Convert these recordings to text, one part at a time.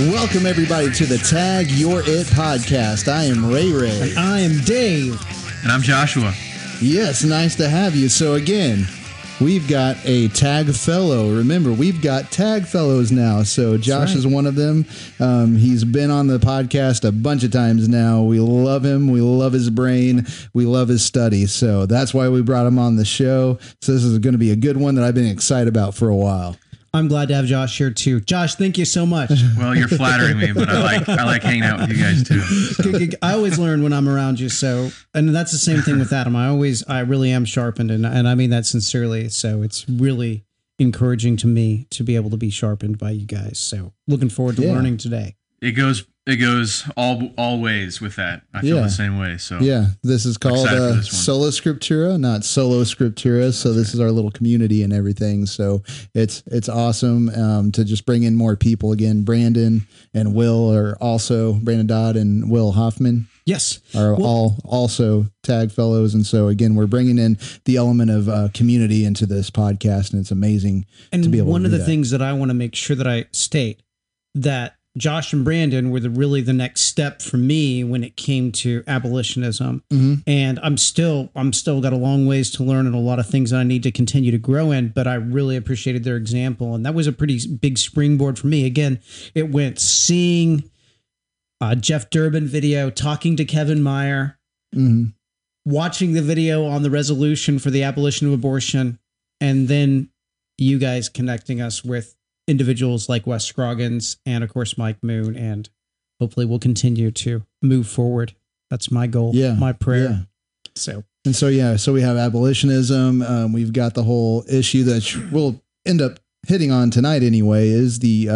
Welcome, everybody, to the Tag Your It podcast. I am Ray Ray. And I am Dave. And I'm Joshua. Yes, nice to have you. So, again, we've got a Tag Fellow. Remember, we've got Tag Fellows now. So, Josh is one of them. He's been on the podcast a bunch of times now. We love him. We love his brain. We love his study. So, that's why we brought him on the show. So, this is going to be a good one that I've been excited about for a while. I'm glad to have Josh here too. Josh, thank you so much. Well, you're flattering me, but I like hanging out with you guys too. So. I always learn when I'm around you. So, and that's the same thing with Adam. I really am sharpened, and I mean that sincerely. So it's really encouraging to me to be able to be sharpened by you guys. So looking forward to learning today. It goes all ways with that. I feel the same way. So yeah, this is called Sola Scriptura, not Solo Scriptura. So this is our little community and everything. So it's awesome to just bring in more people again. Brandon and Will are also Brandon Dodd and Will Hoffman. Yes, are all also Tag Fellows, and so again, we're bringing in the element of community into this podcast, and it's amazing to be able. One of the things that I want to make sure that I state that. Josh and Brandon were really the next step for me when it came to abolitionism. Mm-hmm. And I'm still got a long ways to learn and a lot of things that I need to continue to grow in, but I really appreciated their example. And that was a pretty big springboard for me. Again, it went seeing a Jeff Durbin video, talking to Kevin Meyer, mm-hmm. watching the video on the resolution for the abolition of abortion, and then you guys connecting us with individuals like Wes Scroggins and, of course, Mike Moon, and hopefully we'll continue to move forward. That's my goal, my prayer. Yeah. So we have abolitionism. We've got the whole issue that we'll end up hitting on tonight anyway is the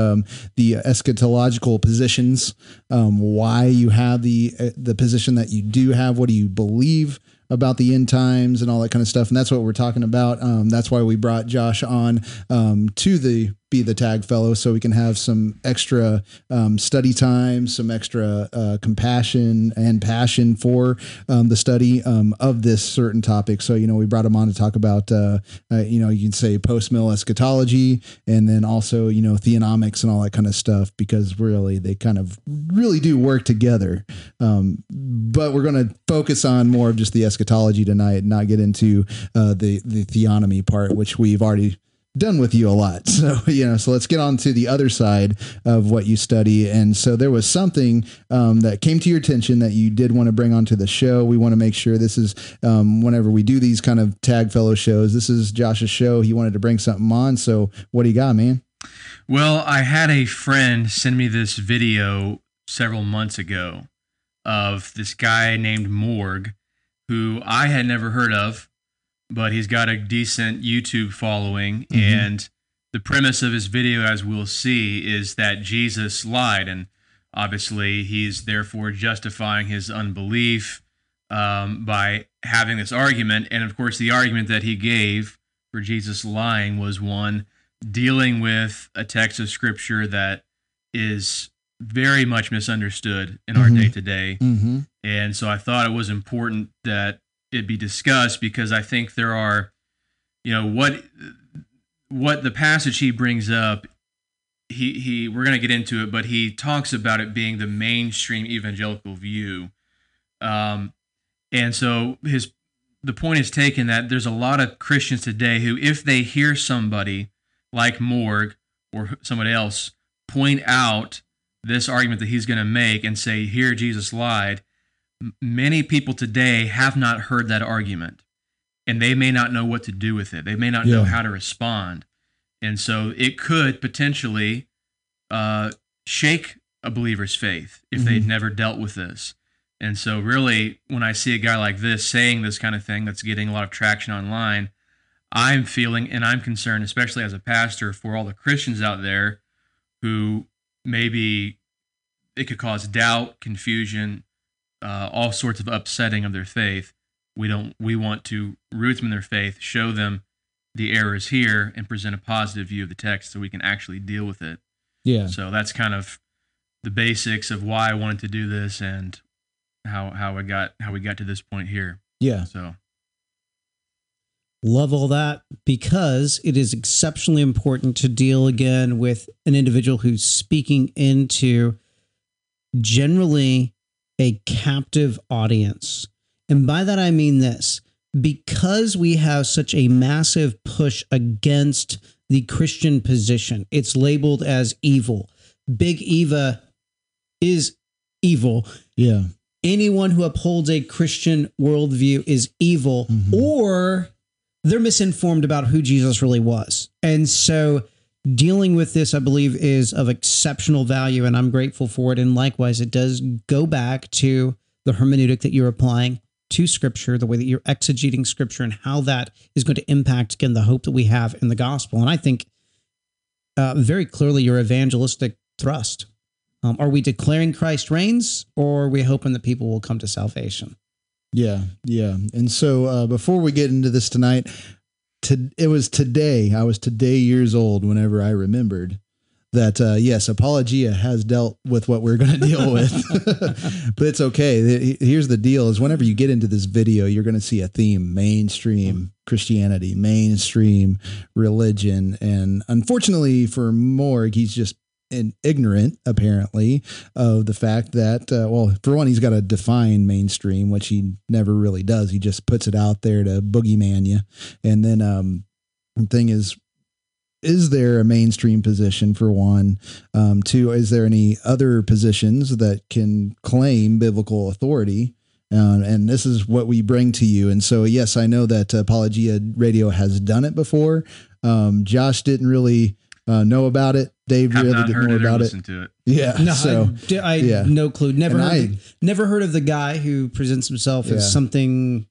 eschatological positions, why you have the position that you do have, what do you believe about the end times and all that kind of stuff. And that's what we're talking about. That's why we brought Josh on be the Tag Fellow, so we can have some extra study time, some extra compassion and passion for the study of this certain topic. So, we brought him on to talk about, you can say post-mill eschatology, and then also, theonomics and all that kind of stuff, because really they kind of really do work together. But we're going to focus on more of just the eschatology tonight and not get into the theonomy part, which we've already done with you a lot. So, so let's get on to the other side of what you study. And so there was something that came to your attention that you did want to bring onto the show. We want to make sure this is whenever we do these kind of Tag Fellow shows, this is Josh's show. He wanted to bring something on. So what do you got, man? Well, I had a friend send me this video several months ago of this guy named Morgue, who I had never heard of, but he's got a decent YouTube following. Mm-hmm. And the premise of his video, as we'll see, is that Jesus lied. And obviously he's therefore justifying his unbelief by having this argument. And of course, the argument that he gave for Jesus lying was one dealing with a text of scripture that is very much misunderstood in mm-hmm. our day to day. Mm-hmm. And so I thought it was important that it be discussed, because I think there are, what the passage he brings up, he we're going to get into it, but he talks about it being the mainstream evangelical view. And so the point is taken that there's a lot of Christians today who, if they hear somebody like Morgue or somebody else point out this argument that he's going to make and say, here, Jesus lied, many people today have not heard that argument, and they may not know what to do with it. They may not know how to respond. And so it could potentially shake a believer's faith if mm-hmm. they'd never dealt with this. And so really, when I see a guy like this saying this kind of thing that's getting a lot of traction online, I'm feeling and I'm concerned, especially as a pastor, for all the Christians out there who maybe it could cause doubt, confusion, all sorts of upsetting of their faith. We want to root them in their faith, show them the errors here, and present a positive view of the text so we can actually deal with it. Yeah. So that's kind of the basics of why I wanted to do this and how we got to this point here. Yeah. So Love all that, because it is exceptionally important to deal again with an individual who's speaking into generally a captive audience. And by that, I mean this, because we have such a massive push against the Christian position, it's labeled as evil. Big Eva is evil. Yeah. Anyone who upholds a Christian worldview is evil, or they're misinformed about who Jesus really was. And so dealing with this, I believe, is of exceptional value, and I'm grateful for it. And likewise, it does go back to the hermeneutic that you're applying to Scripture, the way that you're exegeting Scripture, and how that is going to impact, again, the hope that we have in the gospel. And I think very clearly your evangelistic thrust. Are we declaring Christ reigns, or are we hoping that people will come to salvation? Yeah, yeah. And so before we get into this tonight, I was today years old whenever I remembered that, yes, Apologia has dealt with what we're going to deal with, but it's okay. Here's the deal is whenever you get into this video, you're going to see a theme, mainstream Christianity, mainstream religion. And unfortunately for Morgue, he's just ignorant, apparently, of the fact that, well, for one, he's got to define mainstream, which he never really does. He just puts it out there to boogeyman you. And then the thing is there a mainstream position, for one? Two, is there any other positions that can claim biblical authority? And this is what we bring to you. And so, yes, I know that Apologia Radio has done it before. Josh didn't really know about it. Dave really didn't know about it. Yeah. No, so, I no clue. Never heard of the guy who presents himself as something.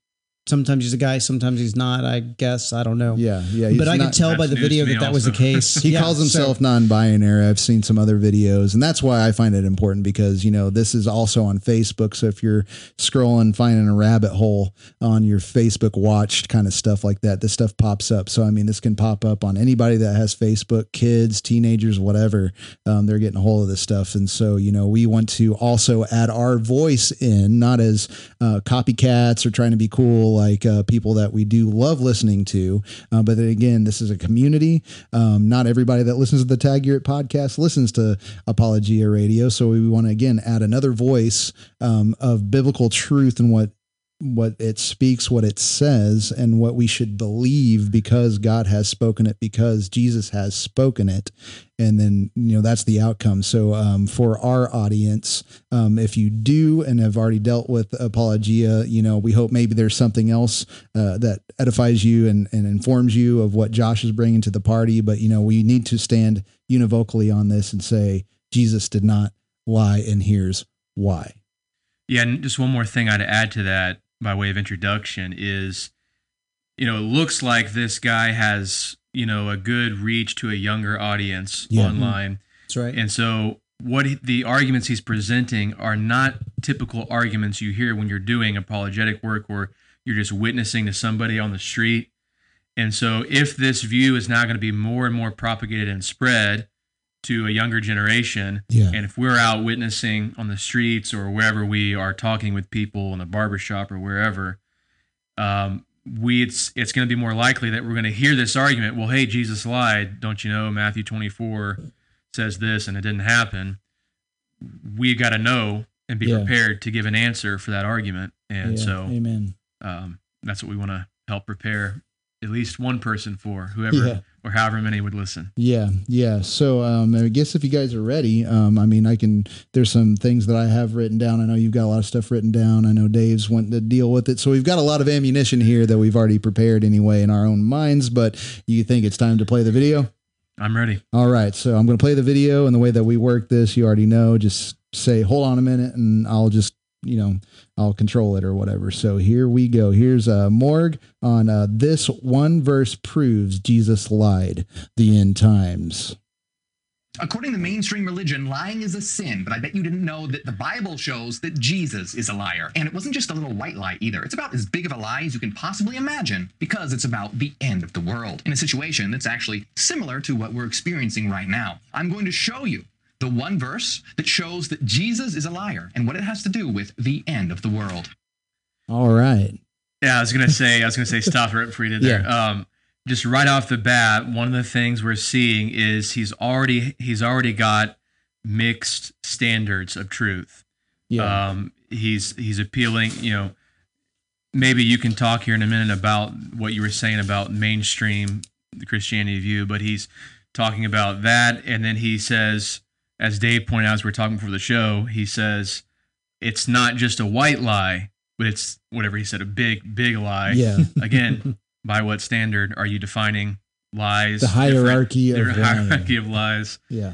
Sometimes he's a guy, sometimes he's not, I guess. I don't know. Yeah. Yeah. But I could tell by the video that was the case. He calls himself non-binary. I've seen some other videos, and that's why I find it important, because, you know, this is also on Facebook. So if you're scrolling, finding a rabbit hole on your Facebook watched kind of stuff like that, this stuff pops up. So, I mean, this can pop up on anybody that has Facebook, kids, teenagers, whatever. They're getting a hold of this stuff. And so, you know, we want to also add our voice in, not as copycats or trying to be cool, like people that we do love listening to. But then again, this is a community. Not everybody that listens to the Tag Your It podcast listens to Apologia Radio. So we want to, again, add another voice of biblical truth and what it speaks, what it says, and what we should believe, because God has spoken it, because Jesus has spoken it. And then, you know, that's the outcome. So for our audience, if you do and have already dealt with Apologia, you know, we hope maybe there's something else that edifies you and informs you of what Josh is bringing to the party. But, you know, we need to stand univocally on this and say, Jesus did not lie, and here's why. Yeah. And just one more thing I'd add to that, by way of introduction, is, you know, it looks like this guy has, you know, a good reach to a younger audience online. That's right. And so the arguments he's presenting are not typical arguments you hear when you're doing apologetic work or you're just witnessing to somebody on the street. And so if this view is now going to be more and more propagated and spread to a younger generation, and if we're out witnessing on the streets or wherever we are talking with people in a barbershop or wherever, it's going to be more likely that we're going to hear this argument. Well, hey, Jesus lied. Don't you know Matthew 24 says this and it didn't happen? We've got to know and be prepared to give an answer for that argument. And so amen. That's what we want to help prepare at least one person for, whoever or however many would listen. Yeah. Yeah. So I guess if you guys are ready, there's some things that I have written down. I know you've got a lot of stuff written down. I know Dave's wanting to deal with it. So we've got a lot of ammunition here that we've already prepared anyway in our own minds, but you think it's time to play the video? I'm ready. All right. So I'm going to play the video, and the way that we work this, you already know, just say, hold on a minute, and I'll just, you know, I'll control it or whatever. So here we go. Here's Morgue on this one verse proves Jesus lied, the end times. According to mainstream religion, lying is a sin, but I bet you didn't know that the Bible shows that Jesus is a liar. And it wasn't just a little white lie either. It's about as big of a lie as you can possibly imagine, because it's about the end of the world in a situation that's actually similar to what we're experiencing right now. I'm going to show you the one verse that shows that Jesus is a liar and what it has to do with the end of the world. All right. Yeah, I was gonna say stop right before you did there. Yeah. Just right off the bat, one of the things we're seeing is he's already got mixed standards of truth. Yeah. He's appealing, you know, maybe you can talk here in a minute about what you were saying about mainstream Christianity view, but he's talking about that. And then he says, as Dave pointed out, as we're talking before the show, he says, it's not just a white lie, but it's whatever he said, a big, big lie. Yeah. Again, by what standard are you defining lies? The hierarchy of lies. Yeah.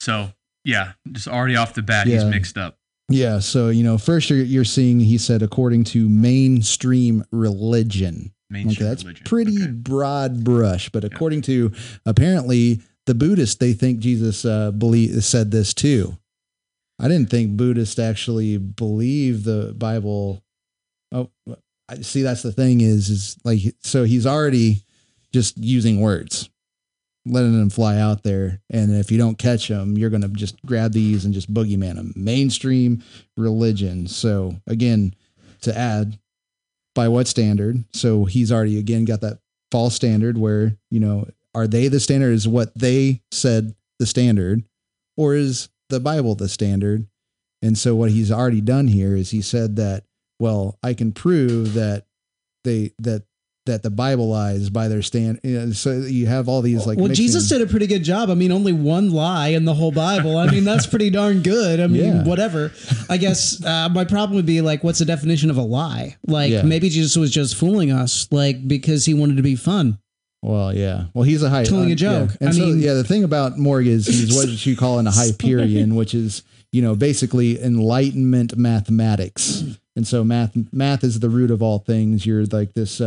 So yeah, just already off the bat, he's mixed up. Yeah. So, you know, first you're seeing, he said, according to mainstream religion. Mainstream religion. That's pretty broad brush, but according to apparently the Buddhists, they think Jesus said this too. I didn't think Buddhists actually believe the Bible. Oh, see, that's the thing is like, so he's already just using words, letting them fly out there. And if you don't catch them, you're going to just grab these and just boogeyman them. Mainstream religion. So again, to add, by what standard? So he's already, again, got that false standard where, you know, are they the standard? Is what they said the standard, or is the Bible the standard? And so what he's already done here is he said that, well, I can prove that that the Bible lies by their stand. You know, so you have all these like, well, mixing. Jesus did a pretty good job. I mean, only one lie in the whole Bible. I mean, that's pretty darn good. I mean, whatever, I guess my problem would be like, what's the definition of a lie? Like maybe Jesus was just fooling us, like, because he wanted to be fun. Well, yeah. Well, he's a high telling a joke. Yeah. And the thing about Morgue is he's what you call an Hyperion, which is, you know, basically enlightenment mathematics. And so math is the root of all things. You're like this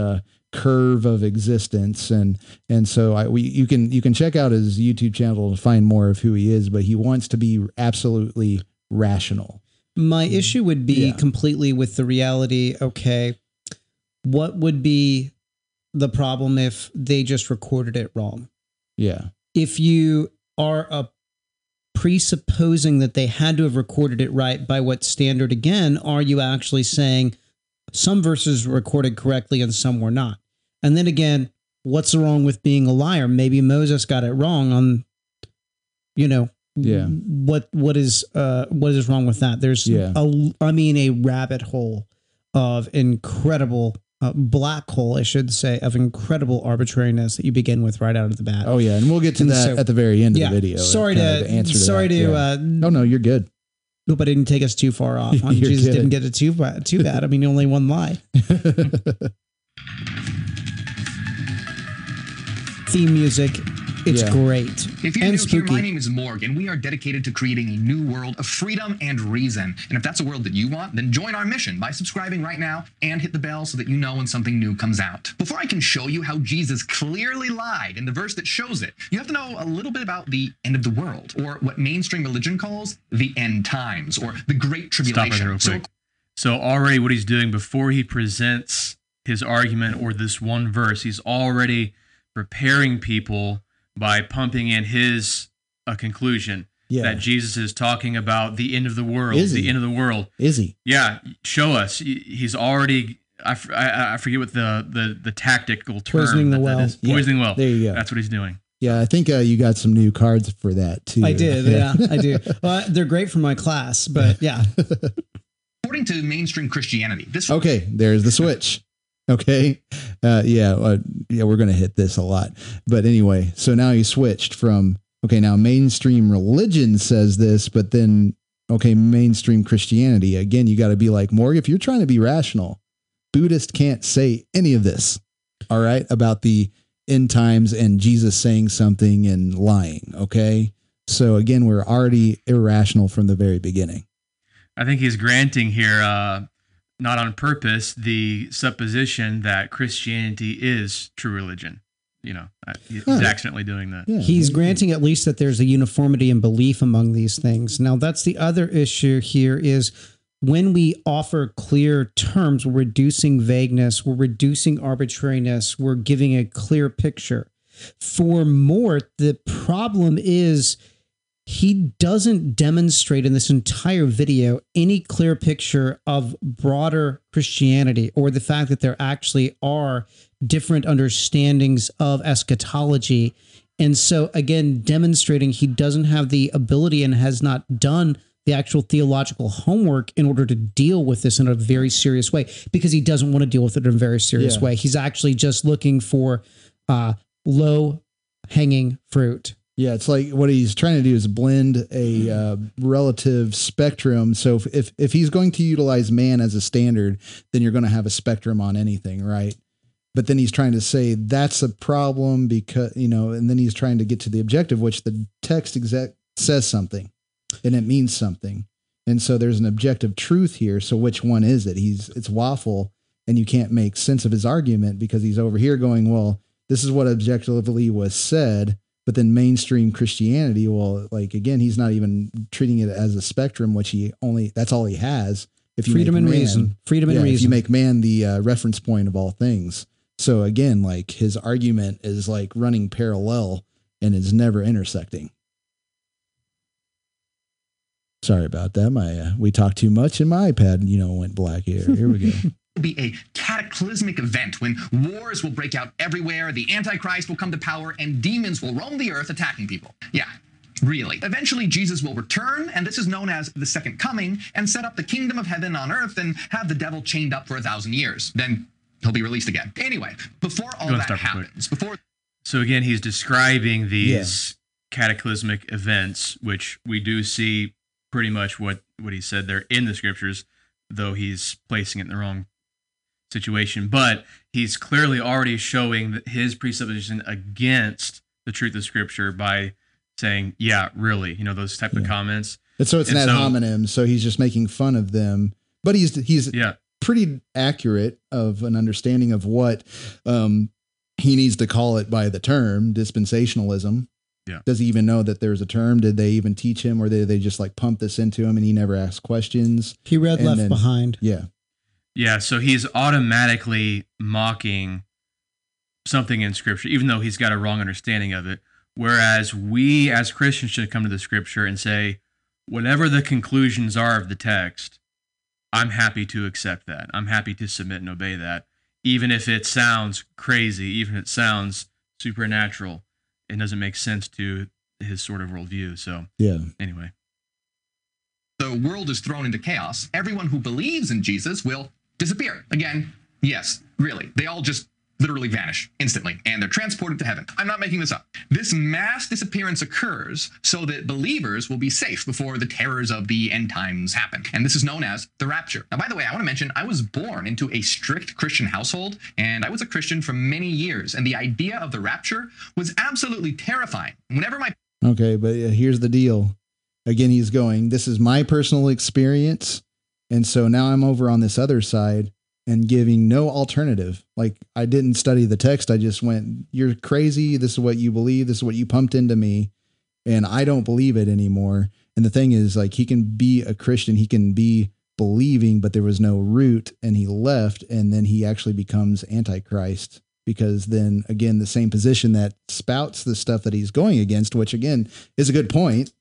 curve of existence, and so you can check out his YouTube channel to find more of who he is. But he wants to be absolutely rational. My issue would be completely with the reality. Okay, what would be the problem if they just recorded it wrong? Yeah. If you are presupposing that they had to have recorded it right, by what standard, again, are you actually saying some verses were recorded correctly and some were not? And then again, what's wrong with being a liar? Maybe Moses got it wrong on, you know, what is wrong with that? There's a rabbit hole of incredible black hole, I should say, of incredible arbitrariness that you begin with right out of the bat. Oh yeah, and we'll get to that at the very end of the video. No, you're good. Hope I didn't take us too far off. Jesus good. Didn't get it too bad. I mean, only one lie. Theme music. It's great. If you're new here, my name is Morgue, and we are dedicated to creating a new world of freedom and reason. And if that's a world that you want, then join our mission by subscribing right now and hit the bell so that you know when something new comes out. Before I can show you how Jesus clearly lied in the verse that shows it, you have to know a little bit about the end of the world, or what mainstream religion calls the end times, or the Great Tribulation. Stop right real quick. So already what he's doing before he presents his argument or this one verse, he's already preparing people by pumping in his conclusion that Jesus is talking about the end of the world. Is he? The end of the world. Is he? Yeah, show us. He's already, I forget what the tactical term. Poisoning the well. That is. Poisoning well. There you go. That's what he's doing. Yeah, I think you got some new cards for that too. I did, I do. Well, they're great for my class, but yeah. According to mainstream Christianity, there's the switch. Okay. We're going to hit this a lot. But anyway, so now you switched from, okay, now mainstream religion says this, but then, okay, mainstream Christianity. Again, you got to be like, Morgue, if you're trying to be rational, Buddhist can't say any of this, all right, about the end times and Jesus saying something and lying, okay? So again, we're already irrational from the very beginning. I think he's granting here, not on purpose, the supposition that Christianity is true religion. You know, he's accidentally doing that. Yeah. He's granting at least that there's a uniformity in belief among these things. Now, that's the other issue here is when we offer clear terms, we're reducing vagueness, we're reducing arbitrariness, we're giving a clear picture. For Mort, the problem is he doesn't demonstrate in this entire video any clear picture of broader Christianity or the fact that there actually are different understandings of eschatology. And so, again, demonstrating he doesn't have the ability and has not done the actual theological homework in order to deal with this in a very serious way, because he doesn't want to deal with it in a very serious way. He's actually just looking for low-hanging fruit. Yeah, it's like what he's trying to do is blend a relative spectrum. So if he's going to utilize man as a standard, then you're going to have a spectrum on anything, right? But then he's trying to say that's a problem because, you know, and then he's trying to get to the objective, which the text says something and it means something. And so there's an objective truth here. So which one is it? It's waffle, and you can't make sense of his argument because he's over here going, well, this is what objectively was said. But then mainstream Christianity, well, like, again, he's not even treating it as a spectrum, which that's all he has. If you freedom and man, reason, freedom and reason. If you make man the reference point of all things. So again, like, his argument is like running parallel and is never intersecting. Sorry about that. We talked too much and my iPad, you know, went black here. Here we go. Be a cataclysmic event when wars will break out everywhere, the Antichrist will come to power, and demons will roam the earth attacking people. Yeah, really. Eventually, Jesus will return, and this is known as the second coming, and set up the kingdom of heaven on earth and have the devil chained up for 1,000 years. Then he'll be released again. Anyway, before all that happens... So again, he's describing these cataclysmic events, which we do see pretty much what he said there in the scriptures, though he's placing it in the wrong situation, but he's clearly already showing his presupposition against the truth of Scripture by saying, "Yeah, really," you know, those type of comments. And so it's an ad hominem. So he's just making fun of them, but he's pretty accurate of an understanding of what he needs to call it by the term dispensationalism. Yeah. Does he even know that there's a term? Did they even teach him, or did they just like pump this into him and he never asked questions? He read Left Behind. Yeah. Yeah, so he's automatically mocking something in Scripture, even though he's got a wrong understanding of it. Whereas we as Christians should come to the Scripture and say, whatever the conclusions are of the text, I'm happy to accept that. I'm happy to submit and obey that, even if it sounds crazy, even if it sounds supernatural. It doesn't make sense to his sort of worldview. So, yeah. Anyway. The world is thrown into chaos. Everyone who believes in Jesus will disappear. Again, yes, really. They all just literally vanish instantly, and they're transported to heaven. I'm not making this up. This mass disappearance occurs so that believers will be safe before the terrors of the end times happen, and this is known as the rapture. Now, by the way, I want to mention I was born into a strict Christian household, and I was a Christian for many years, and the idea of the rapture was absolutely terrifying. Whenever my... Okay, but here's the deal. Again, he's going, this is my personal experience. And so now I'm over on this other side and giving no alternative. Like, I didn't study the text. I just went, you're crazy. This is what you believe. This is what you pumped into me. And I don't believe it anymore. And the thing is, like, he can be a Christian. He can be believing, but there was no root, and he left. And then he actually becomes Antichrist, because then again, the same position that spouts the stuff that he's going against, which again is a good point.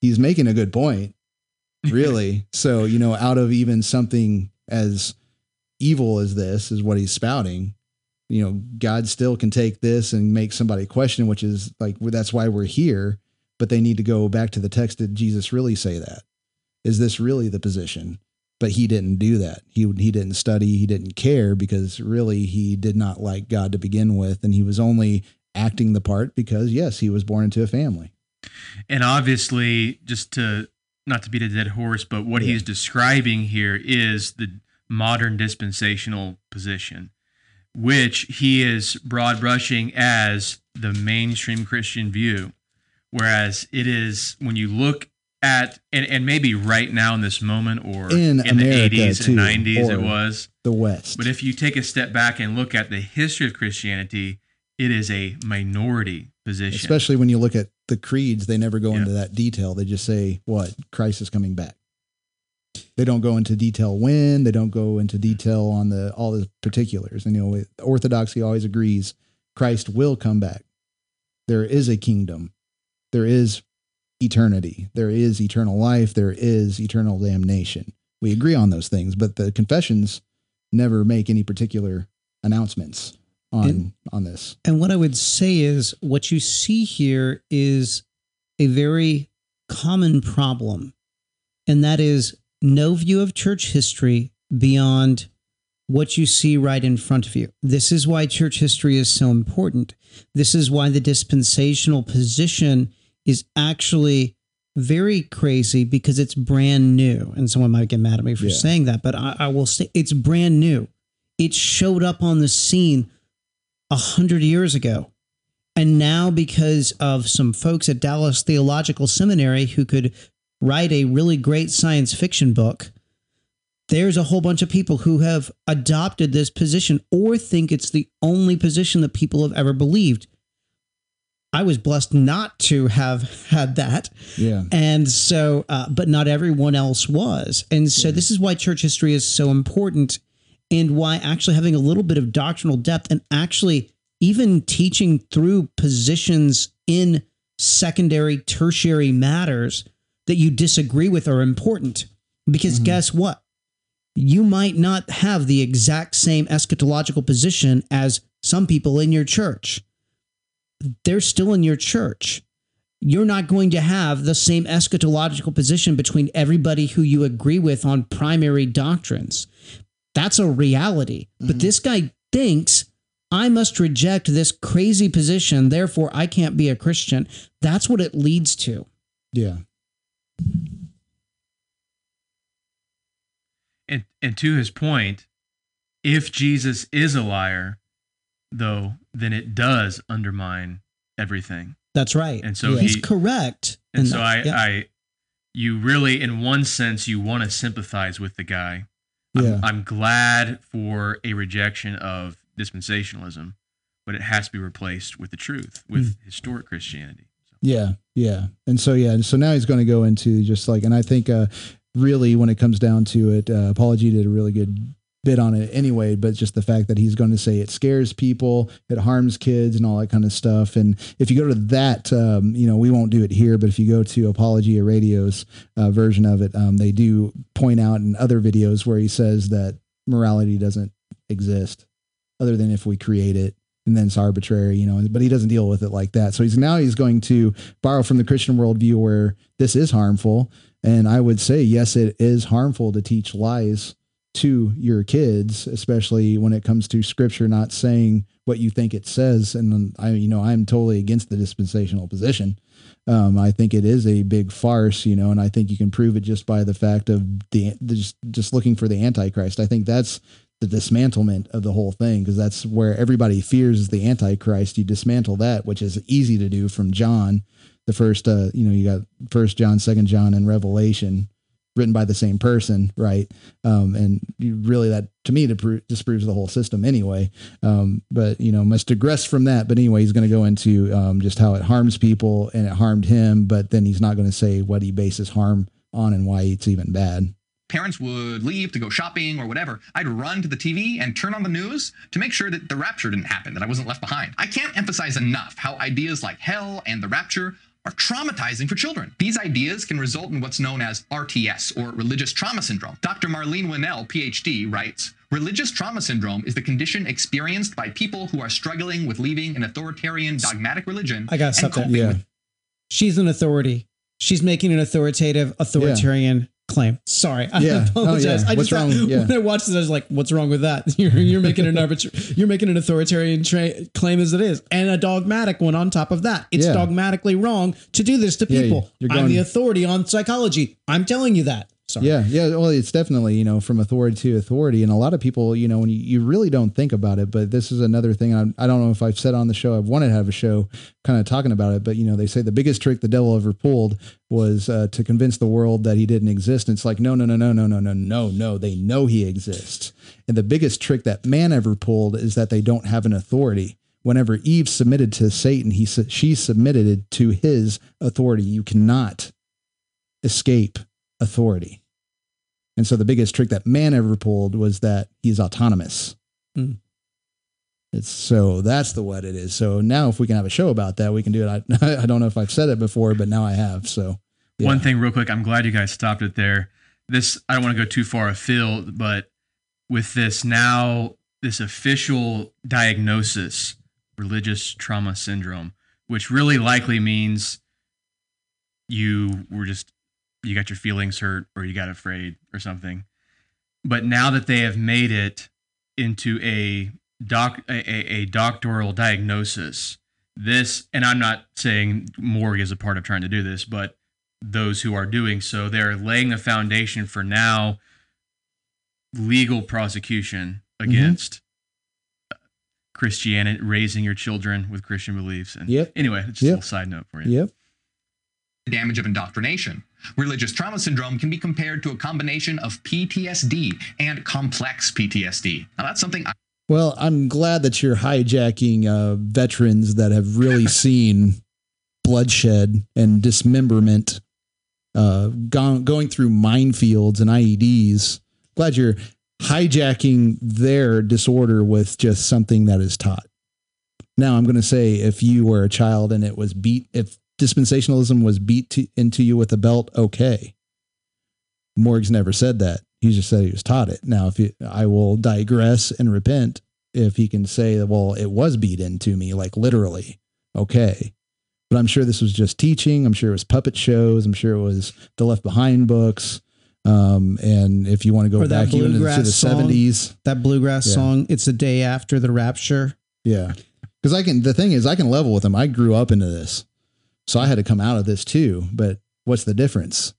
He's making a good point. Really? So, you know, out of even something as evil as this is what he's spouting, you know, God still can take this and make somebody question, which is like, well, that's why we're here, but they need to go back to the text. Did Jesus really say that? Is this really the position? But he didn't do that. He didn't study. He didn't care, because really he did not like God to begin with. And he was only acting the part because, yes, he was born into a family. And obviously, just to, not to beat a dead horse, but what he's describing here is the modern dispensational position, which he is broad brushing as the mainstream Christian view. Whereas it is, when you look at, and maybe right now in this moment, or in America, the 80s too, and 90s, it was the West. But if you take a step back and look at the history of Christianity, it is a minority position. Especially when you look at the creeds, they never go into that detail. They just say, what? Christ is coming back. They don't go into detail when, they don't go into detail on all the particulars. And, you know, Orthodoxy always agrees Christ will come back. There is a kingdom. There is eternity. There is eternal life. There is eternal damnation. We agree on those things, but the confessions never make any particular announcements on this. And what I would say is what you see here is a very common problem, and that is no view of church history beyond what you see right in front of you. This is why church history is so important. This is why the dispensational position is actually very crazy, because it's brand new. And someone might get mad at me for saying that, but I will say it's brand new. It showed up on the scene 100 years ago. And now, because of some folks at Dallas Theological Seminary who could write a really great science fiction book, there's a whole bunch of people who have adopted this position or think it's the only position that people have ever believed. I was blessed not to have had that. Yeah. And so, but not everyone else was. And so this is why church history is so important, and why actually having a little bit of doctrinal depth and actually even teaching through positions in secondary, tertiary matters that you disagree with are important. Because guess what? You might not have the exact same eschatological position as some people in your church. They're still in your church. You're not going to have the same eschatological position between everybody who you agree with on primary doctrines. That's a reality. But this guy thinks, I must reject this crazy position, therefore I can't be a Christian. That's what it leads to. Yeah. And to his point, if Jesus is a liar, though, then it does undermine everything. That's right. And so he's correct. And so you really, in one sense, you want to sympathize with the guy. Yeah. I'm glad for a rejection of dispensationalism, but it has to be replaced with the truth, with historic Christianity. So. Yeah. And so now he's going to go into just like, and I think, really, when it comes down to it, Apology did a really good bit on it anyway, but just the fact that he's going to say it scares people, it harms kids and all that kind of stuff. And if you go to that, we won't do it here, but if you go to Apologia Radio's version of it, they do point out in other videos where he says that morality doesn't exist other than if we create it. And then it's arbitrary, but he doesn't deal with it like that. So he's going to borrow from the Christian worldview where this is harmful. And I would say, yes, it is harmful to teach lies to your kids, especially when it comes to scripture, not saying what you think it says. And I'm totally against the dispensational position. I think it is a big farce, and I think you can prove it just by the fact of just looking for the Antichrist. I think that's the dismantlement of the whole thing, because that's where everybody fears is the Antichrist. You dismantle that, which is easy to do from John, the first, you got First John, Second John, and Revelation written by the same person, right? And you really, that to me disproves the whole system anyway. But must digress from that. But anyway, he's going to go into just how it harms people, and it harmed him, but then he's not going to say what he bases harm on and why it's even bad. Parents would leave to go shopping or whatever. I'd run to the TV and turn on the news to make sure that the rapture didn't happen, that I wasn't left behind. I can't emphasize enough how ideas like hell and the rapture are traumatizing for children. These ideas can result in what's known as RTS, or religious trauma syndrome. Dr. Marlene Winnell, PhD, writes, "Religious trauma syndrome is the condition experienced by people who are struggling with leaving an authoritarian dogmatic religion." I got something. Yeah. She's an authority. She's making an authoritarian claim. Sorry. I apologize. Oh, yeah. When I watched this, I was like, what's wrong with that? You're making an authoritarian claim as it is, and a dogmatic one on top of that. It's dogmatically wrong to do this to people. I'm the authority on psychology. I'm telling you that. Sorry. Yeah. Well, it's definitely, from authority to authority. And a lot of people, when you really don't think about it, but this is another thing. I don't know if I've said on the show, I've wanted to have a show kind of talking about it, but they say the biggest trick the devil ever pulled was to convince the world that he didn't exist. And it's like, no, they know he exists. And the biggest trick that man ever pulled is that they don't have an authority. Whenever Eve submitted to Satan, she submitted to his authority. You cannot escape authority. And so the biggest trick that man ever pulled was that he's autonomous. Mm. So that's the what it is. So now if we can have a show about that, we can do it. I don't know if I've said it before, but now I have. So yeah. One thing real quick, I'm glad you guys stopped it there. This, I don't want to go too far afield, but with this now, this official diagnosis, religious trauma syndrome, which really likely means you were just, you got your feelings hurt or you got afraid or something. But now that they have made it into a doctoral diagnosis, this, and I'm not saying Morgue is a part of trying to do this, but those who are doing so, they're laying a foundation for now legal prosecution against Christianity, raising your children with Christian beliefs. And anyway, just a little side note for you. The damage of indoctrination. Religious trauma syndrome can be compared to a combination of PTSD and complex PTSD. Now that's something Well, I'm glad that you're hijacking veterans that have really seen bloodshed and dismemberment, going through minefields and IEDs. Glad you're hijacking their disorder with just something that is taught. Now, I'm going to say, if you were a child and it was beat, if dispensationalism was beat into you with a belt, okay. Morg's never said that. He just said he was taught it. Now, if you, I will digress and repent if he can say that, well, it was beat into me, like literally. Okay. But I'm sure this was just teaching. I'm sure it was puppet shows. I'm sure it was the Left Behind books. And if you want to go back even to the 70s, that bluegrass song, it's a day after the rapture. Yeah. Cause the thing is I can level with them. I grew up into this, so I had to come out of this too, but what's the difference?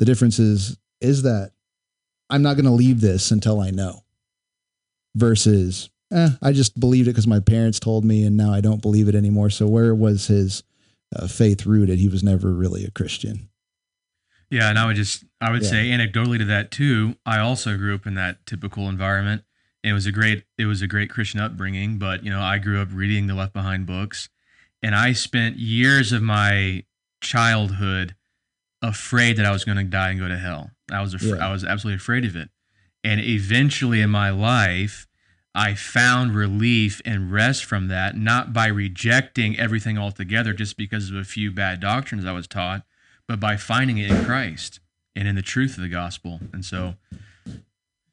The difference is that I'm not going to leave this until I know versus, I just believed it cause my parents told me, and now I don't believe it anymore. So where was his faith rooted? He was never really a Christian. Yeah, and I would say anecdotally to that too. I also grew up in that typical environment. It was a great Christian upbringing, but you know, I grew up reading the Left Behind books, and I spent years of my childhood afraid that I was going to die and go to hell. I was absolutely afraid of it. And eventually in my life, I found relief and rest from that, not by rejecting everything altogether just because of a few bad doctrines I was taught, but by finding it in Christ and in the truth of the gospel. And so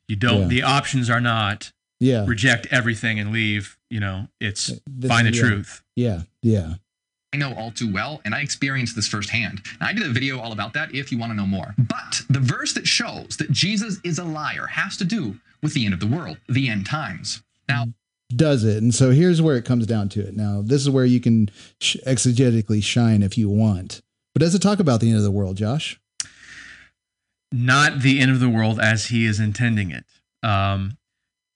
you don't, the options are not reject everything and leave, you know, it's find the truth. Yeah. Yeah. I know all too well, and I experienced this firsthand. Now, I did a video all about that if you want to know more. But the verse that shows that Jesus is a liar has to do with the end of the world, the end times. Now, does it? And so here's where it comes down to it. Now, this is where you can exegetically shine if you want. But does it talk about the end of the world, Josh? Not the end of the world as he is intending it.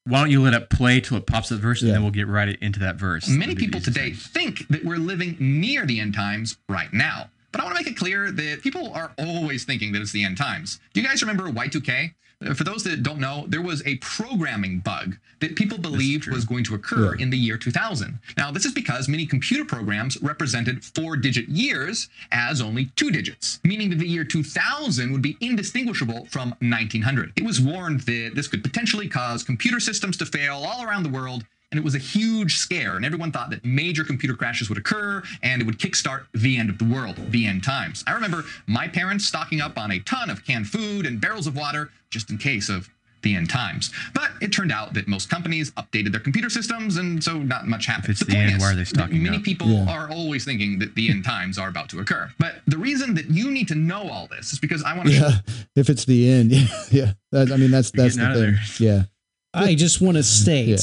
Why don't you let it play till it pops up verse, and then we'll get right into that verse. Many people today think that we're living near the end times right now. But I want to make it clear that people are always thinking that it's the end times. Do you guys remember Y2K? For those that don't know, there was a programming bug that people believed was going to occur in the year 2000. Now, this is because many computer programs represented 4-digit years as only 2 digits, meaning that the year 2000 would be indistinguishable from 1900. It was warned that this could potentially cause computer systems to fail all around the world, and it was a huge scare, and everyone thought that major computer crashes would occur, and it would kickstart the end of the world, the end times. I remember my parents stocking up on a ton of canned food and barrels of water just in case of the end times. But it turned out that most companies updated their computer systems, and so not much happened. If it's the end, why are they stocking up? Many people are always thinking that the end times are about to occur. But the reason that you need to know all this is because I want to... if it's the end. Yeah. I mean, that's the thing. Yeah. I just want to state... Yeah.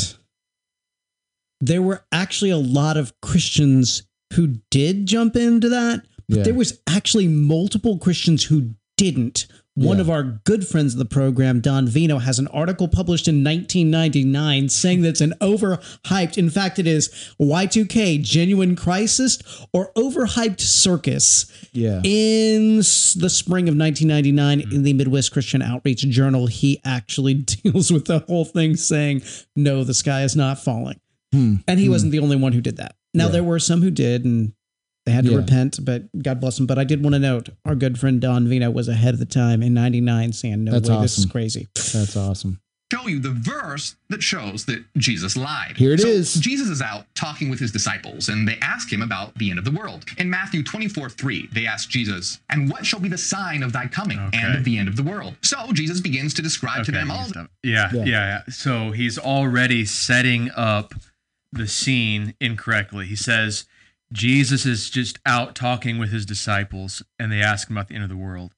There were actually a lot of Christians who did jump into that, but there was actually multiple Christians who didn't. One of our good friends of the program, Don Vino, has an article published in 1999 saying that's an overhyped, in fact, it is Y2K, genuine crisis or overhyped circus in the spring of 1999 in the Midwest Christian Outreach Journal. He actually deals with the whole thing saying, no, the sky is not falling. And he wasn't the only one who did that. Now, there were some who did, and they had to repent, but God bless them. But I did want to note our good friend Don Vino was ahead of the time in 99 saying, no, that's way, awesome. This is crazy. That's awesome. show you the verse that shows that Jesus lied. Here it is. Jesus is out talking with his disciples, and they ask him about the end of the world. In Matthew 24:3, they ask Jesus, "And what shall be the sign of thy coming and of the end of the world?" So Jesus begins to describe to them all. So he's already setting up the scene incorrectly. He says Jesus is just out talking with his disciples, and they ask him about the end of the world.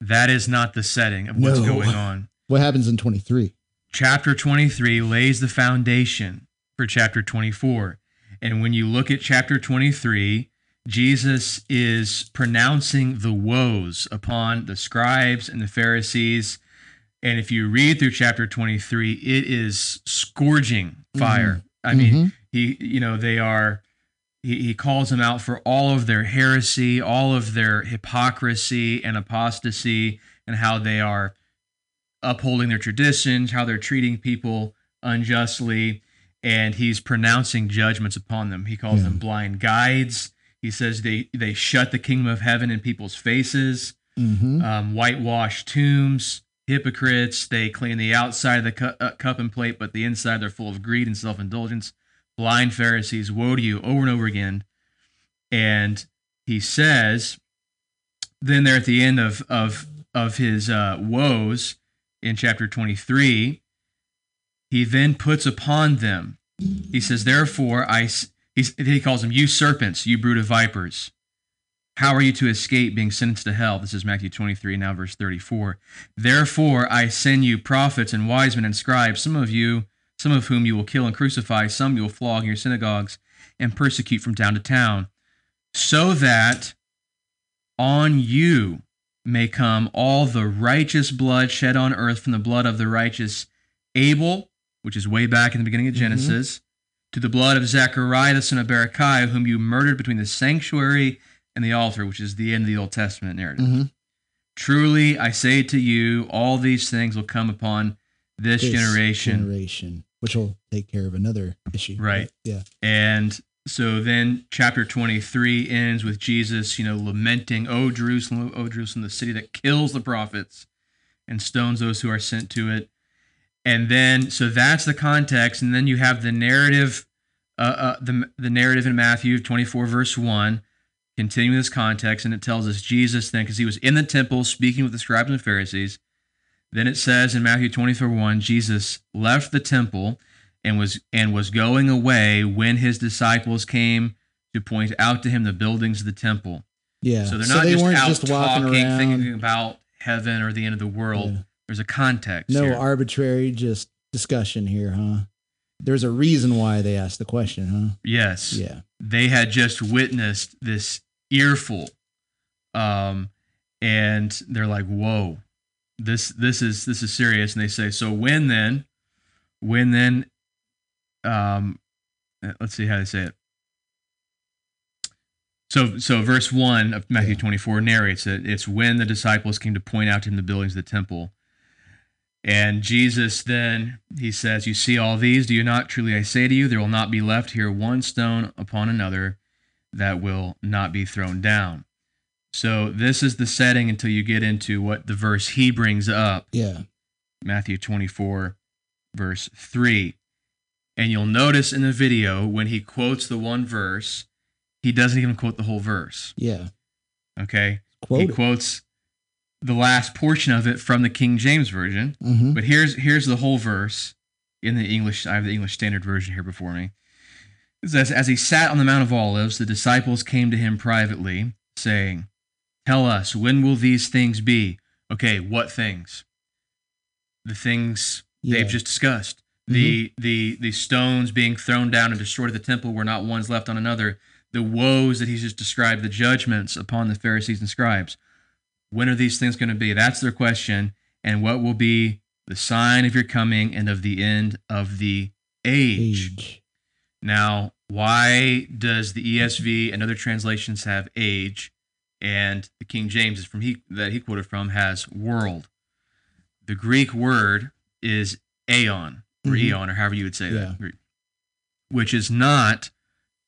That is not the setting of what's going on. What happens in 23? Chapter 23 lays the foundation for chapter 24. And when you look at chapter 23, Jesus is pronouncing the woes upon the scribes and the Pharisees. And if you read through chapter 23, it is scourging fire. Mm-hmm. I mean, he calls them out for all of their heresy, all of their hypocrisy and apostasy, and how they are upholding their traditions, how they're treating people unjustly, and he's pronouncing judgments upon them. He calls them blind guides. He says they shut the kingdom of heaven in people's faces, whitewashed tombs, hypocrites. They clean the outside of the cup and plate, but the inside they're full of greed and self-indulgence. Blind Pharisees, woe to you, over and over again. And he says, then there at the end of his woes, in chapter 23, he then puts upon them, he says, therefore, he calls them, you serpents, you brood of vipers, how are you to escape being sentenced to hell? This is Matthew 23, now verse 34. Therefore, I send you prophets and wise men and scribes, some of whom you will kill and crucify, some you will flog in your synagogues and persecute from town to town, so that on you may come all the righteous blood shed on earth, from the blood of the righteous Abel, which is way back in the beginning of Genesis, to the blood of Zechariah, the son of Berechiah, whom you murdered between the sanctuary and the altar, which is the end of the Old Testament narrative. Truly, I say to you, all these things will come upon this generation, which will take care of another issue. Right. Yeah. And so then chapter 23 ends with Jesus, lamenting, O Jerusalem, the city that kills the prophets and stones those who are sent to it. And then, so that's the context. And then you have the narrative, the narrative in Matthew 24, verse 1, continuing this context. And it tells us Jesus then, because he was in the temple speaking with the scribes and the Pharisees. Then it says in Matthew 24, 1, Jesus left the temple and was going away when his disciples came to point out to him the buildings of the temple. Yeah. So they're not just walking around thinking about heaven or the end of the world. Yeah. There's a context. No arbitrary just discussion here, huh? There's a reason why they asked the question, huh? Yes. Yeah. They had just witnessed this earful, and they're like, "Whoa, this is serious." And they say, "So when then?" Let's see how they say it. So verse 1 of Matthew 24 narrates it. It's when the disciples came to point out to him the buildings of the temple. And Jesus then, he says, you see all these, do you not? Truly I say to you, there will not be left here one stone upon another that will not be thrown down. So this is the setting until you get into what the verse he brings up. Yeah. Matthew 24, verse 3. And you'll notice in the video, when he quotes the one verse, he doesn't even quote the whole verse. Yeah. Okay? He quotes the last portion of it from the King James Version. Mm-hmm. But here's the whole verse in the English. I have the English Standard Version here before me. It says, as he sat on the Mount of Olives, the disciples came to him privately, saying, tell us, when will these things be? Okay, what things? The things they've just discussed. The stones being thrown down and destroyed at the temple were not one's left on another. The woes that he's just described, the judgments upon the Pharisees and scribes. When are these things going to be? That's their question. And what will be the sign of your coming and of the end of the age? Now, why does the ESV and other translations have age, and the King James that he quoted from has world? The Greek word is aeon. Or eon, or however you would say that, which is not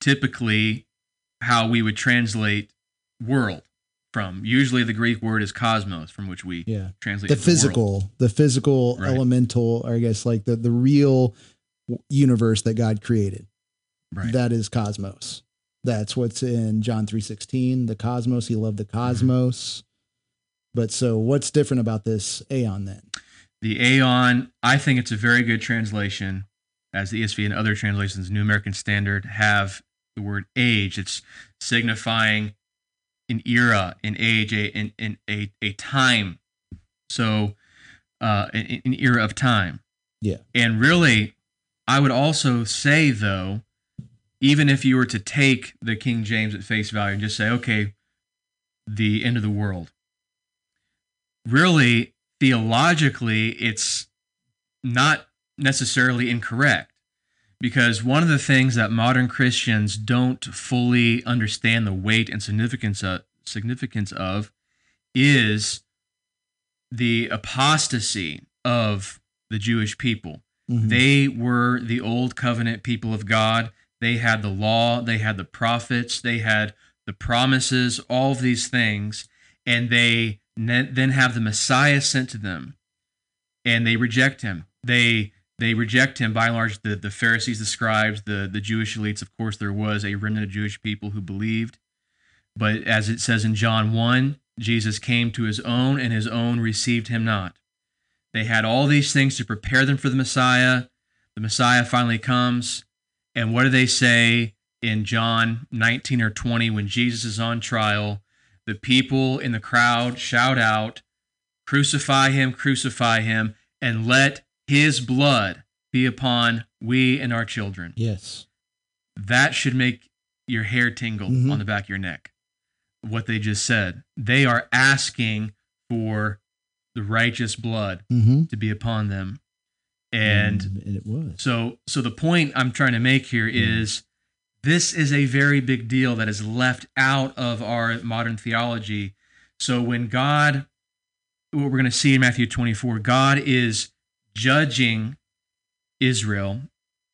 typically how we would translate world from. Usually the Greek word is cosmos, from which we translate the physical right. elemental, or I guess like the real universe that God created. Right. That is cosmos. That's what's in John 3:16, the cosmos. He loved the cosmos. Mm-hmm. But so what's different about this aeon then? The aeon, I think it's a very good translation, as the ESV and other translations, New American Standard, have the word age. It's signifying an era, an age, a time. So an era of time. Yeah. And really, I would also say, though, even if you were to take the King James at face value and just say, okay, the end of the world, really, theologically, it's not necessarily incorrect, because one of the things that modern Christians don't fully understand the weight and significance of is the apostasy of the Jewish people. Mm-hmm. They were the old covenant people of God. They had the law, they had the prophets, they had the promises, all of these things, and they then have the Messiah sent to them, and they reject him. They reject him, by and large, the Pharisees, the scribes, the Jewish elites. Of course, there was a remnant of Jewish people who believed. But as it says in John 1, Jesus came to his own, and his own received him not. They had all these things to prepare them for the Messiah. The Messiah finally comes. And what do they say in John 19 or 20 when Jesus is on trial? The people in the crowd shout out, crucify him, and let his blood be upon we and our children. Yes. That should make your hair tingle mm-hmm. on the back of your neck, what they just said. They are asking for the righteous blood mm-hmm. to be upon them. And it was. So the point I'm trying to make here is this is a very big deal that is left out of our modern theology. So when God, what we're going to see in Matthew 24, God is judging Israel,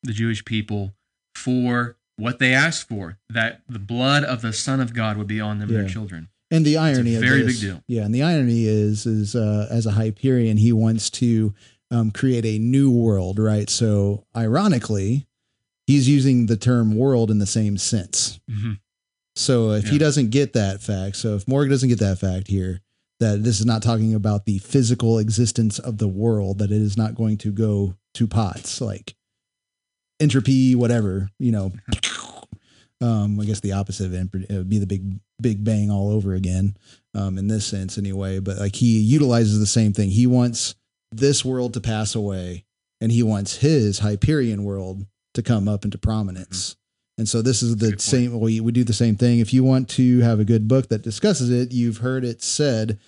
the Jewish people, for what they asked for, that the blood of the Son of God would be on them and their children. And the irony of this. Very big deal. Yeah, and the irony is as a Hyperion, he wants to create a new world, right? So ironically, he's using the term world in the same sense. Mm-hmm. So if he doesn't get that fact, so if Morgue doesn't get that fact here, that this is not talking about the physical existence of the world, that it is not going to go to pots, like entropy, whatever, you know, I guess the opposite of entropy would be the big bang all over again, in this sense anyway, but like he utilizes the same thing. He wants this world to pass away, and he wants his Hyperion world to come up into prominence. Mm-hmm. And so this is the same, we do the same thing. If you want to have a good book that discusses it, you've heard it said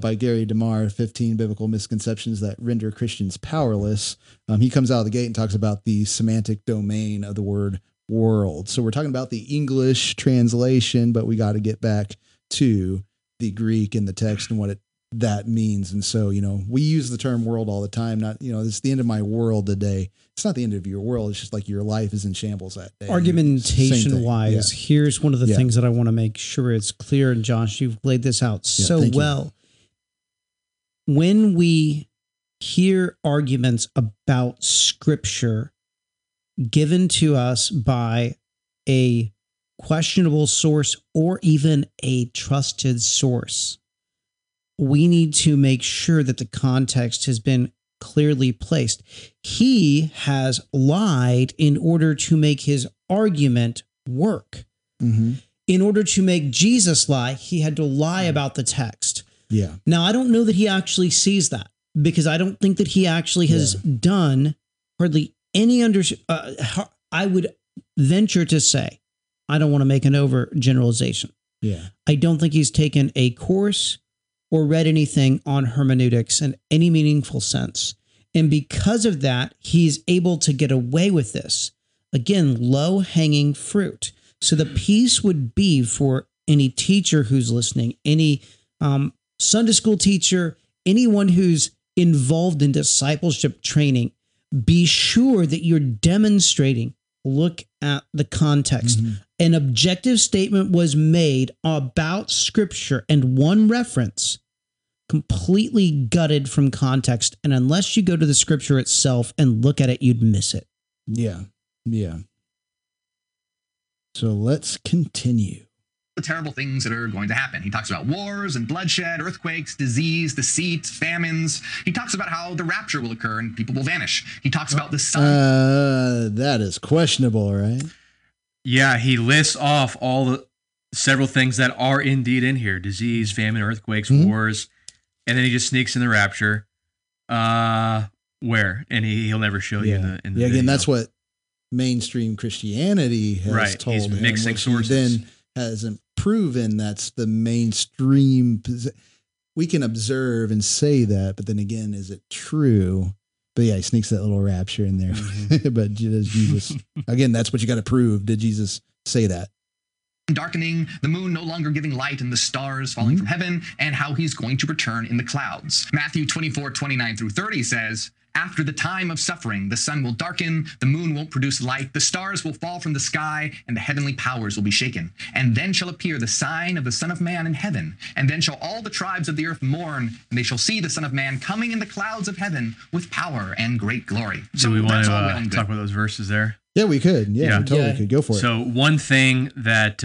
by Gary DeMar, 15 Biblical Misconceptions That Render Christians Powerless. He comes out of the gate and talks about the semantic domain of the word world. So we're talking about the English translation, but we got to get back to the Greek and the text and what that means. And so, you know, we use the term world all the time. Not, you know, it's the end of my world today. It's not the end of your world. It's just like your life is in shambles that day. Argumentation wise, here's one of the things that I want to make sure it's clear. And Josh, you've laid this out so well. You. When we hear arguments about scripture given to us by a questionable source or even a trusted source, we need to make sure that the context has been clearly placed. He has lied in order to make his argument work. Mm-hmm. In order to make Jesus lie, he had to lie about the text. Yeah. Now, I don't know that he actually sees that, because I don't think that he actually has done hardly any I would venture to say, I don't want to make an overgeneralization. Yeah. I don't think he's taken a course or read anything on hermeneutics in any meaningful sense. And because of that, he's able to get away with this. Again, low-hanging fruit. So the piece would be for any teacher who's listening, any Sunday school teacher, anyone who's involved in discipleship training, be sure that you're demonstrating, look at the context. Mm-hmm. an objective statement was made about Scripture and one reference completely gutted from context. And unless you go to the Scripture itself and look at it, you'd miss it. Yeah. Yeah. So let's continue. The terrible things that are going to happen. He talks about wars and bloodshed, earthquakes, disease, deceit, famines. He talks about how the rapture will occur and people will vanish. He talks about the sun. That is questionable, right? Yeah, he lists off all the several things that are indeed in here. Disease, famine, earthquakes, wars. And then he just sneaks in the rapture. Where? And he'll never show you in the video. Again, that's what mainstream Christianity has told He's him. Mixing sources. Then hasn't proven that's the mainstream. We can observe and say that, but then again, is it true? But yeah, he sneaks that little rapture in there. But does Jesus, again, that's what you got to prove. Did Jesus say that? Darkening, the moon no longer giving light, and the stars falling from heaven, and how he's going to return in the clouds. Matthew 24:29-30 says, after the time of suffering, the sun will darken, the moon won't produce light, the stars will fall from the sky, and the heavenly powers will be shaken. And then shall appear the sign of the Son of Man in heaven. And then shall all the tribes of the earth mourn, and they shall see the Son of Man coming in the clouds of heaven with power and great glory. So we want to talk about those verses there. Yeah, we could. Yeah, we totally could. Go for it. So one thing that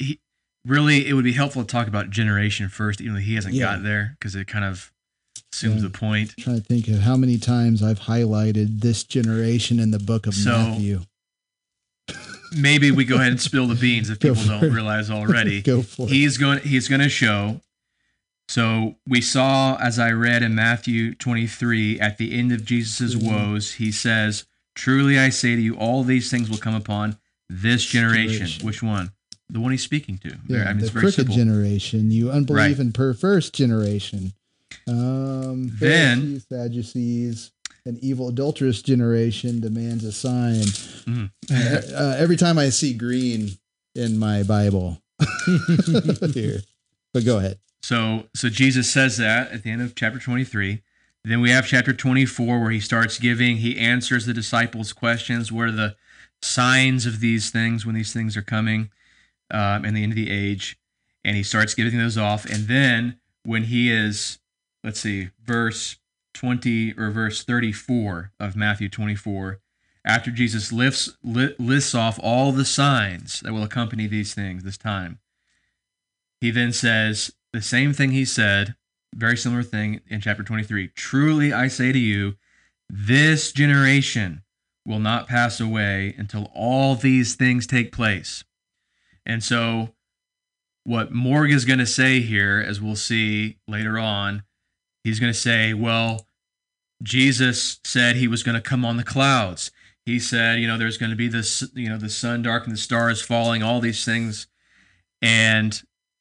it would be helpful to talk about generation first, even though he hasn't got there, because it kind of assumes the point. I'm trying to think of how many times I've highlighted this generation in the book of Matthew. Maybe we go ahead and spill the beans if people don't realize already. Go for it. He's going to show. So we saw, as I read in Matthew 23, at the end of Jesus' woes, he says, truly I say to you, all these things will come upon this generation. Which one? The one he's speaking to. Yeah, I mean, the crooked generation, you unbelieving perverse generation. Pharisees, Sadducees, an evil adulterous generation demands a sign. Every time I see green in my Bible here, but go ahead. So Jesus says that at the end of chapter 23. Then we have chapter 24 where he starts giving, he answers the disciples' questions. What are the signs of these things, when these things are coming, and the end of the age? And he starts giving those off. And then when he is, let's see, verse 20 or verse 34 of Matthew 24, after Jesus lists off all the signs that will accompany these things this time, he then says the same thing he said, very similar thing in chapter 23. Truly I say to you, this generation will not pass away until all these things take place. And so what Morgue is going to say here, as we'll see later on, he's going to say, well, Jesus said he was going to come on the clouds. He said, there's going to be this, the sun dark and the stars falling, all these things. And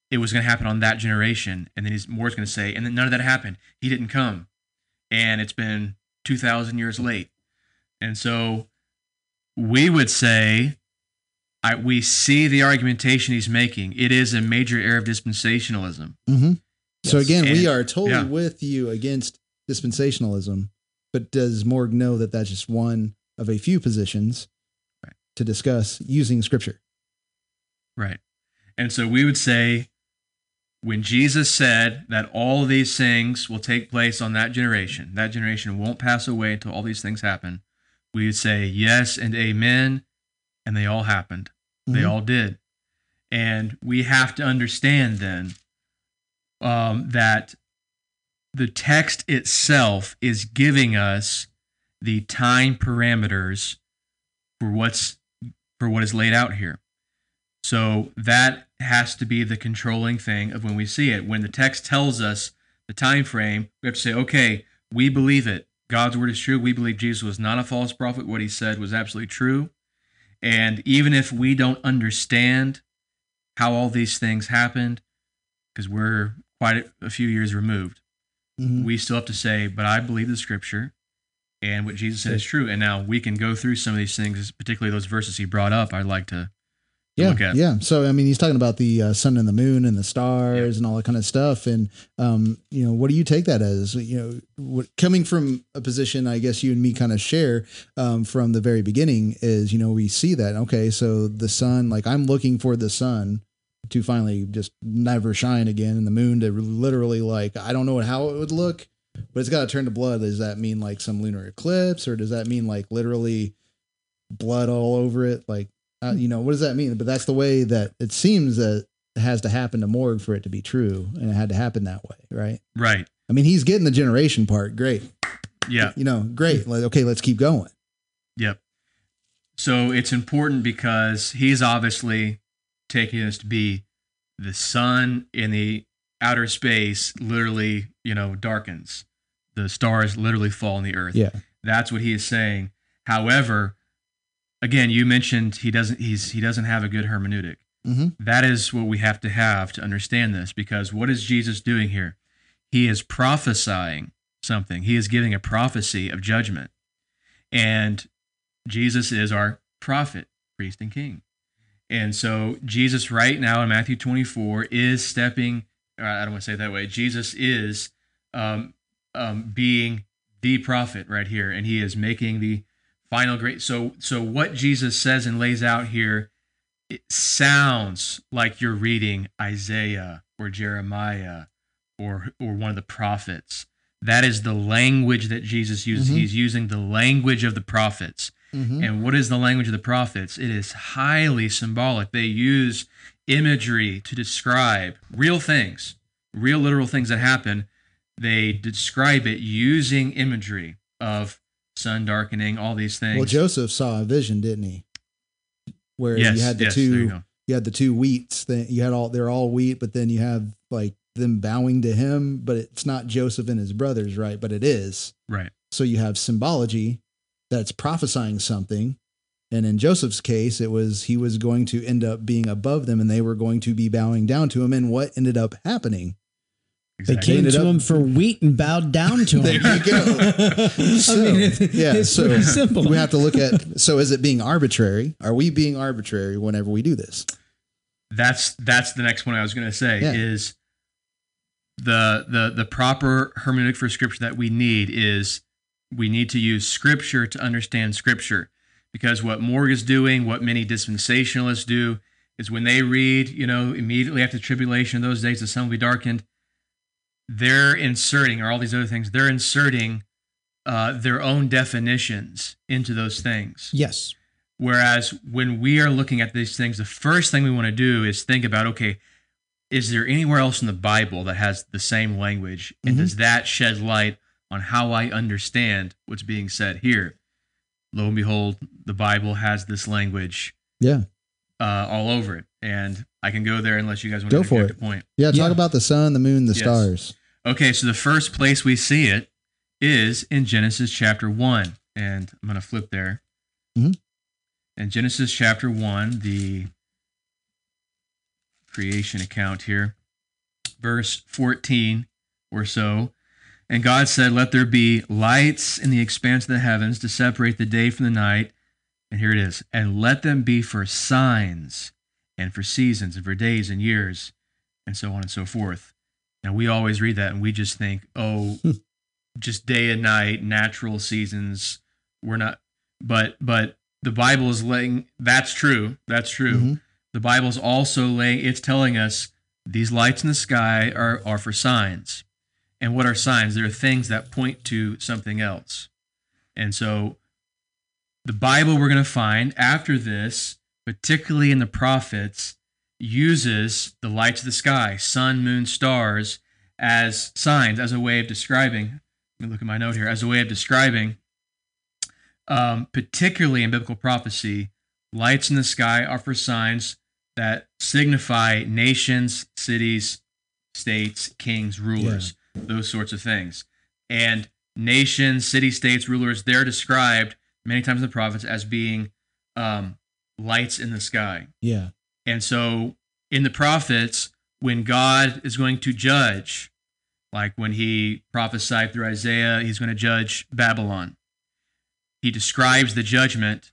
it was going to happen on that generation. And then Moore's going to say, and then none of that happened. He didn't come. And it's been 2,000 years late. And so we would say, we see the argumentation he's making. It is a major error of dispensationalism. Mm-hmm. Yes. So again, we are totally with you against dispensationalism. But does Morgue know that that's just one of a few positions to discuss using Scripture? Right. And so we would say, when Jesus said that all these things will take place on that generation won't pass away until all these things happen, we would say yes and amen, and they all happened. They all did. And we have to understand then that the text itself is giving us the time parameters for what is laid out here. So that has to be the controlling thing of when we see it. When the text tells us the time frame, we have to say, okay, we believe it. God's word is true. We believe Jesus was not a false prophet. What he said was absolutely true. And even if we don't understand how all these things happened, because we're quite a few years removed, we still have to say, but I believe the Scripture and what Jesus said is true. And now we can go through some of these things, particularly those verses he brought up. I'd like to look at. Yeah. So, I mean, he's talking about the sun and the moon and the stars and all that kind of stuff. And, you know, what do you take that as? You know, what, coming from a position, I guess you and me kind of share from the very beginning is, you know, we see that. Okay, so the sun, like I'm looking for the sun to finally just never shine again, and the moon to literally, like, I don't know how it would look, but it's got to turn to blood. Does that mean like some lunar eclipse, or does that mean like literally blood all over it? Like, you know, what does that mean? But that's the way that it seems that it has to happen to Morgue for it to be true. And it had to happen that way. Right. Right. I mean, he's getting the generation part. Great. Yeah. You know, great. Like, okay, let's keep going. Yep. So it's important because he's obviously taking us to be the sun in the outer space literally, you know, darkens. The stars literally fall on the earth. Yeah. That's what he is saying. However, again, you mentioned he doesn't have a good hermeneutic. Mm-hmm. That is what we have to understand this, because what is Jesus doing here? He is prophesying something. He is giving a prophecy of judgment. And Jesus is our prophet, priest, and king. And so Jesus right now in Matthew 24 is stepping, I don't want to say it that way. Jesus is being the prophet right here, and he is making the final great. So what Jesus says and lays out here, it sounds like you're reading Isaiah or Jeremiah or one of the prophets. That is the language that Jesus uses. Mm-hmm. He's using the language of the prophets. Mm-hmm. And what is the language of the prophets? It is highly symbolic. They use imagery to describe real things, real literal things that happen. They describe it using imagery of sun darkening, all these things. Well, Joseph saw a vision, didn't he? Where yes, you had the yes, two, you had the two wheats. That you had all, they're all wheat, but then you have like them bowing to him. But it's not Joseph and his brothers, right? But it is, right. So you have symbology that's prophesying something. And in Joseph's case, it was, he was going to end up being above them, and they were going to be bowing down to him. And what ended up happening? Exactly. They came to him for wheat and bowed down to him. There you go. So, I mean, it's so simple. We have to look at, so is it being arbitrary? Are we being arbitrary whenever we do this? That's the next one I was going to say is the proper hermeneutic for Scripture that we need is we need to use Scripture to understand Scripture. Because what Morgue is doing, what many dispensationalists do, is when they read, you know, immediately after the tribulation, those days the sun will be darkened, they're inserting, or all these other things, they're inserting their own definitions into those things. Yes. Whereas when we are looking at these things, the first thing we want to do is think about, okay, is there anywhere else in the Bible that has the same language? And mm-hmm. does that shed light on how I understand what's being said here? Lo and behold, the Bible has this language all over it. And I can go there unless you guys want to go for it. The point. Yeah, talk about the sun, the moon, the stars. Okay, so the first place we see it is in Genesis chapter 1. And I'm going to flip there. Mm-hmm. In Genesis chapter 1, the creation account here, verse 14 or so. And God said, let there be lights in the expanse of the heavens to separate the day from the night. And here it is. And let them be for signs and for seasons and for days and years and so on and so forth. Now, we always read that and we just think, oh, just day and night, natural seasons. We're not, but the Bible is laying, that's true. That's true. Mm-hmm. The Bible's also laying, it's telling us these lights in the sky are for signs. And what are signs? There are things that point to something else. And so the Bible, we're going to find after this, particularly in the prophets, uses the lights of the sky, sun, moon, stars, as signs, as a way of describing, let me look at my note here, as a way of describing, particularly in biblical prophecy, lights in the sky are for signs that signify nations, cities, states, kings, rulers. Yeah. Those sorts of things. And nations, city-states, rulers, they're described many times in the prophets as being lights in the sky. Yeah. And so in the prophets, when God is going to judge, like when he prophesied through Isaiah, he's going to judge Babylon. He describes the judgment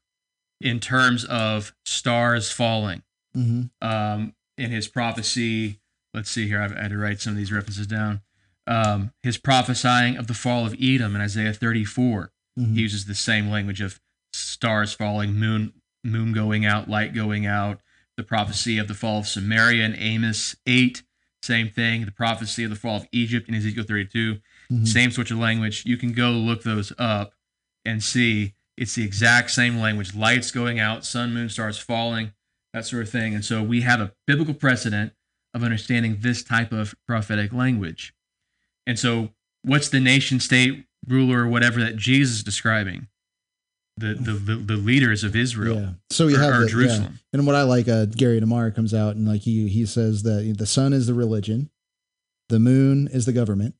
in terms of stars falling. in his prophecy. Let's see here. I had to write some of these references down. His prophesying of the fall of Edom in Isaiah 34. He uses the same language of stars falling, moon going out, light going out. The prophecy of the fall of Samaria in Amos 8, same thing. The prophecy of the fall of Egypt in Ezekiel 32, same sort of language. You can go look those up and see it's the exact same language. Lights going out, sun, moon, stars falling, that sort of thing. And so we have a biblical precedent of understanding this type of prophetic language. And so what's the nation state ruler or whatever that Jesus is describing? The leaders of Israel, so you have Jerusalem. And what I like, Gary DeMar comes out and like he says that the sun is the religion, the moon is the government,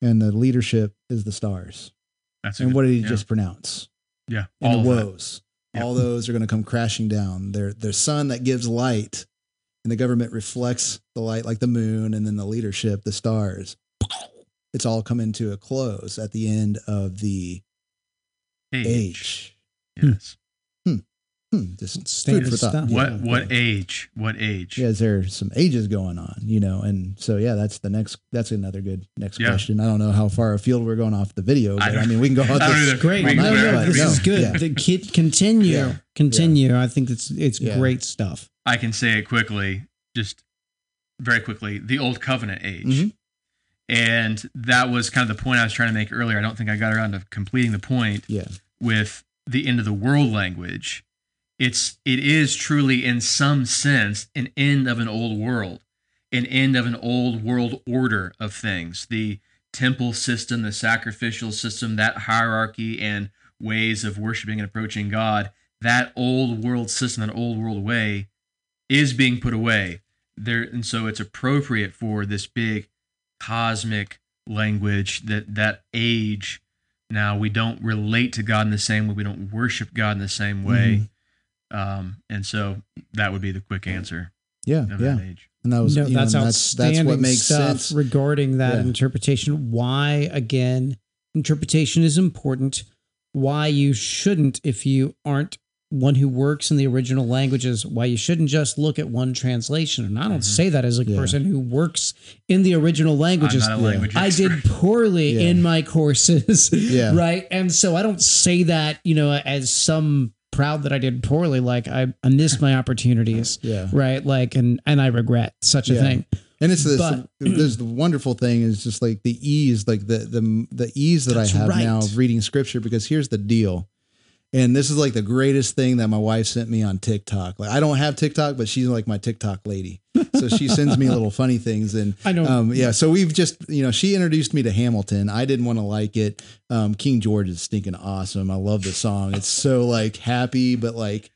and the leadership is the stars. That's and good, what did he just pronounce? And all the woes, all those are going to come crashing down. Their sun that gives light, and the government reflects the light like the moon, and then the leadership, the stars. It's all coming to a close at the end of the age. Yes. Just stand for thought. What age? Yeah, is there some ages going on, you know? And so, yeah, that's another good question. I don't know how far afield we're going off the video, but I mean, we can go on this. Great. This is good. Yeah. Continue. Yeah. I think it's great stuff. I can say it quickly, just very quickly, the Old Covenant age. And that was kind of the point I was trying to make earlier. I don't think I got around to completing the point with the end of the world language. It is truly, in some sense, an end of an old world, an end of an old world order of things. The temple system, the sacrificial system, that hierarchy and ways of worshiping and approaching God, that old world system, that old world way is being put away. And so it's appropriate for this big cosmic language, that age. Now we don't relate to God in the same way. We don't worship God in the same way. And so that would be the quick answer. That age. And that's what makes sense regarding that interpretation. Why, again, interpretation is important. Why you shouldn't, if you aren't one who works in the original languages, why you shouldn't just look at one translation. And I don't say that as a person who works in the original languages. I'm not a language expert. I did poorly in my courses. Right. And so I don't say that, as some proud that I did poorly, like I missed my opportunities. Right. Like, and I regret such a thing. And it's there's the wonderful thing is just like the ease, like the ease that I have now of reading scripture, because here's the deal. And this is like the greatest thing that my wife sent me on TikTok. Like I don't have TikTok, but she's like my TikTok lady. So she sends me little funny things. And I know. So we've just, she introduced me to Hamilton. I didn't want to like it. King George is stinking awesome. I love the song. It's so like happy, but like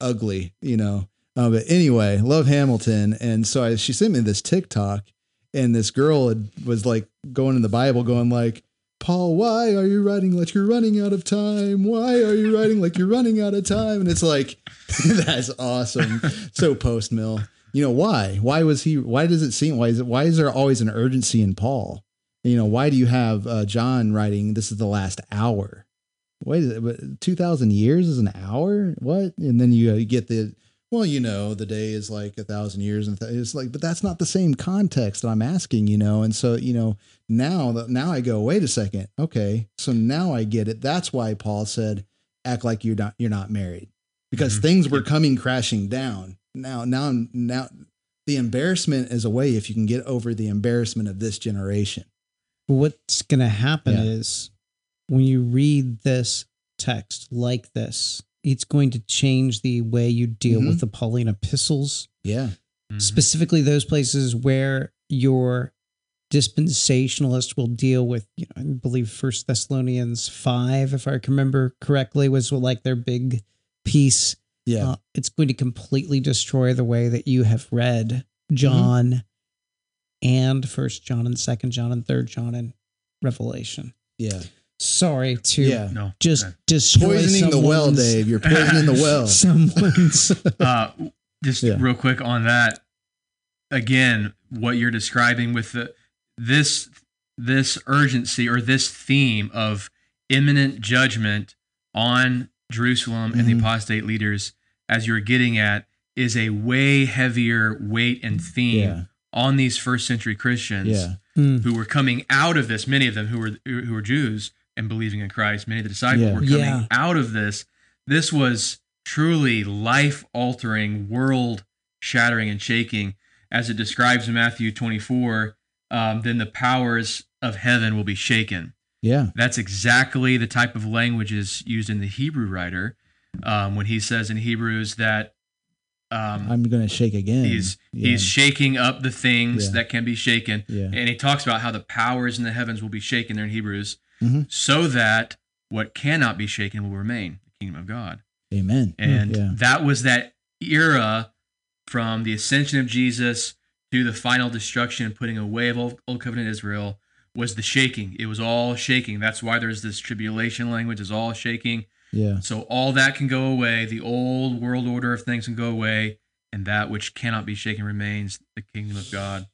ugly, but anyway, love Hamilton. And so she sent me this TikTok, and this girl was like going in the Bible going like, Paul, why are you writing like you're running out of time? Why are you writing like you're running out of time? And it's like, that's awesome. So post-mill, why? Why is there always an urgency in Paul? Why do you have John writing, this is the last hour? Wait, 2,000 years is an hour? What? And then you get the day is like 1,000 years, and it's like, but that's not the same context that I'm asking, And so, now I go, wait a second. Okay. So now I get it. That's why Paul said, act like you're not married, because things were coming crashing down. Now the embarrassment is a way, if you can get over the embarrassment of this generation. What's going to happen is when you read this text like this, it's going to change the way you deal with the Pauline epistles. Specifically those places where your dispensationalist will deal with, I believe 1 Thessalonians 5, if I can remember correctly, was like their big piece. It's going to completely destroy the way that you have read John and 1 John and 2 John and 3 John and Revelation. Sorry to just destroy poisoning the well, Dave. You're poisoning the well. Someone's. Real quick on that. Again, what you're describing with this urgency or this theme of imminent judgment on Jerusalem and the apostate leaders, as you're getting at, is a way heavier weight and theme on these first century Christians who were coming out of this. Many of them who were Jews and believing in Christ. Many of the disciples were coming out of this. This was truly life-altering, world-shattering and shaking, as it describes in Matthew 24. Then the powers of heaven will be shaken. Yeah, that's exactly the type of language is used in the Hebrew writer when he says in Hebrews that I'm going to shake again. He's shaking up the things that can be shaken, and he talks about how the powers in the heavens will be shaken there in Hebrews, so that what cannot be shaken will remain, the kingdom of God. Amen. And that was that era from the ascension of Jesus to the final destruction and putting away of old covenant Israel was the shaking. It was all shaking. That's why there's this tribulation language, is all shaking. Yeah. So all that can go away. The old world order of things can go away, and that which cannot be shaken remains, the kingdom of God.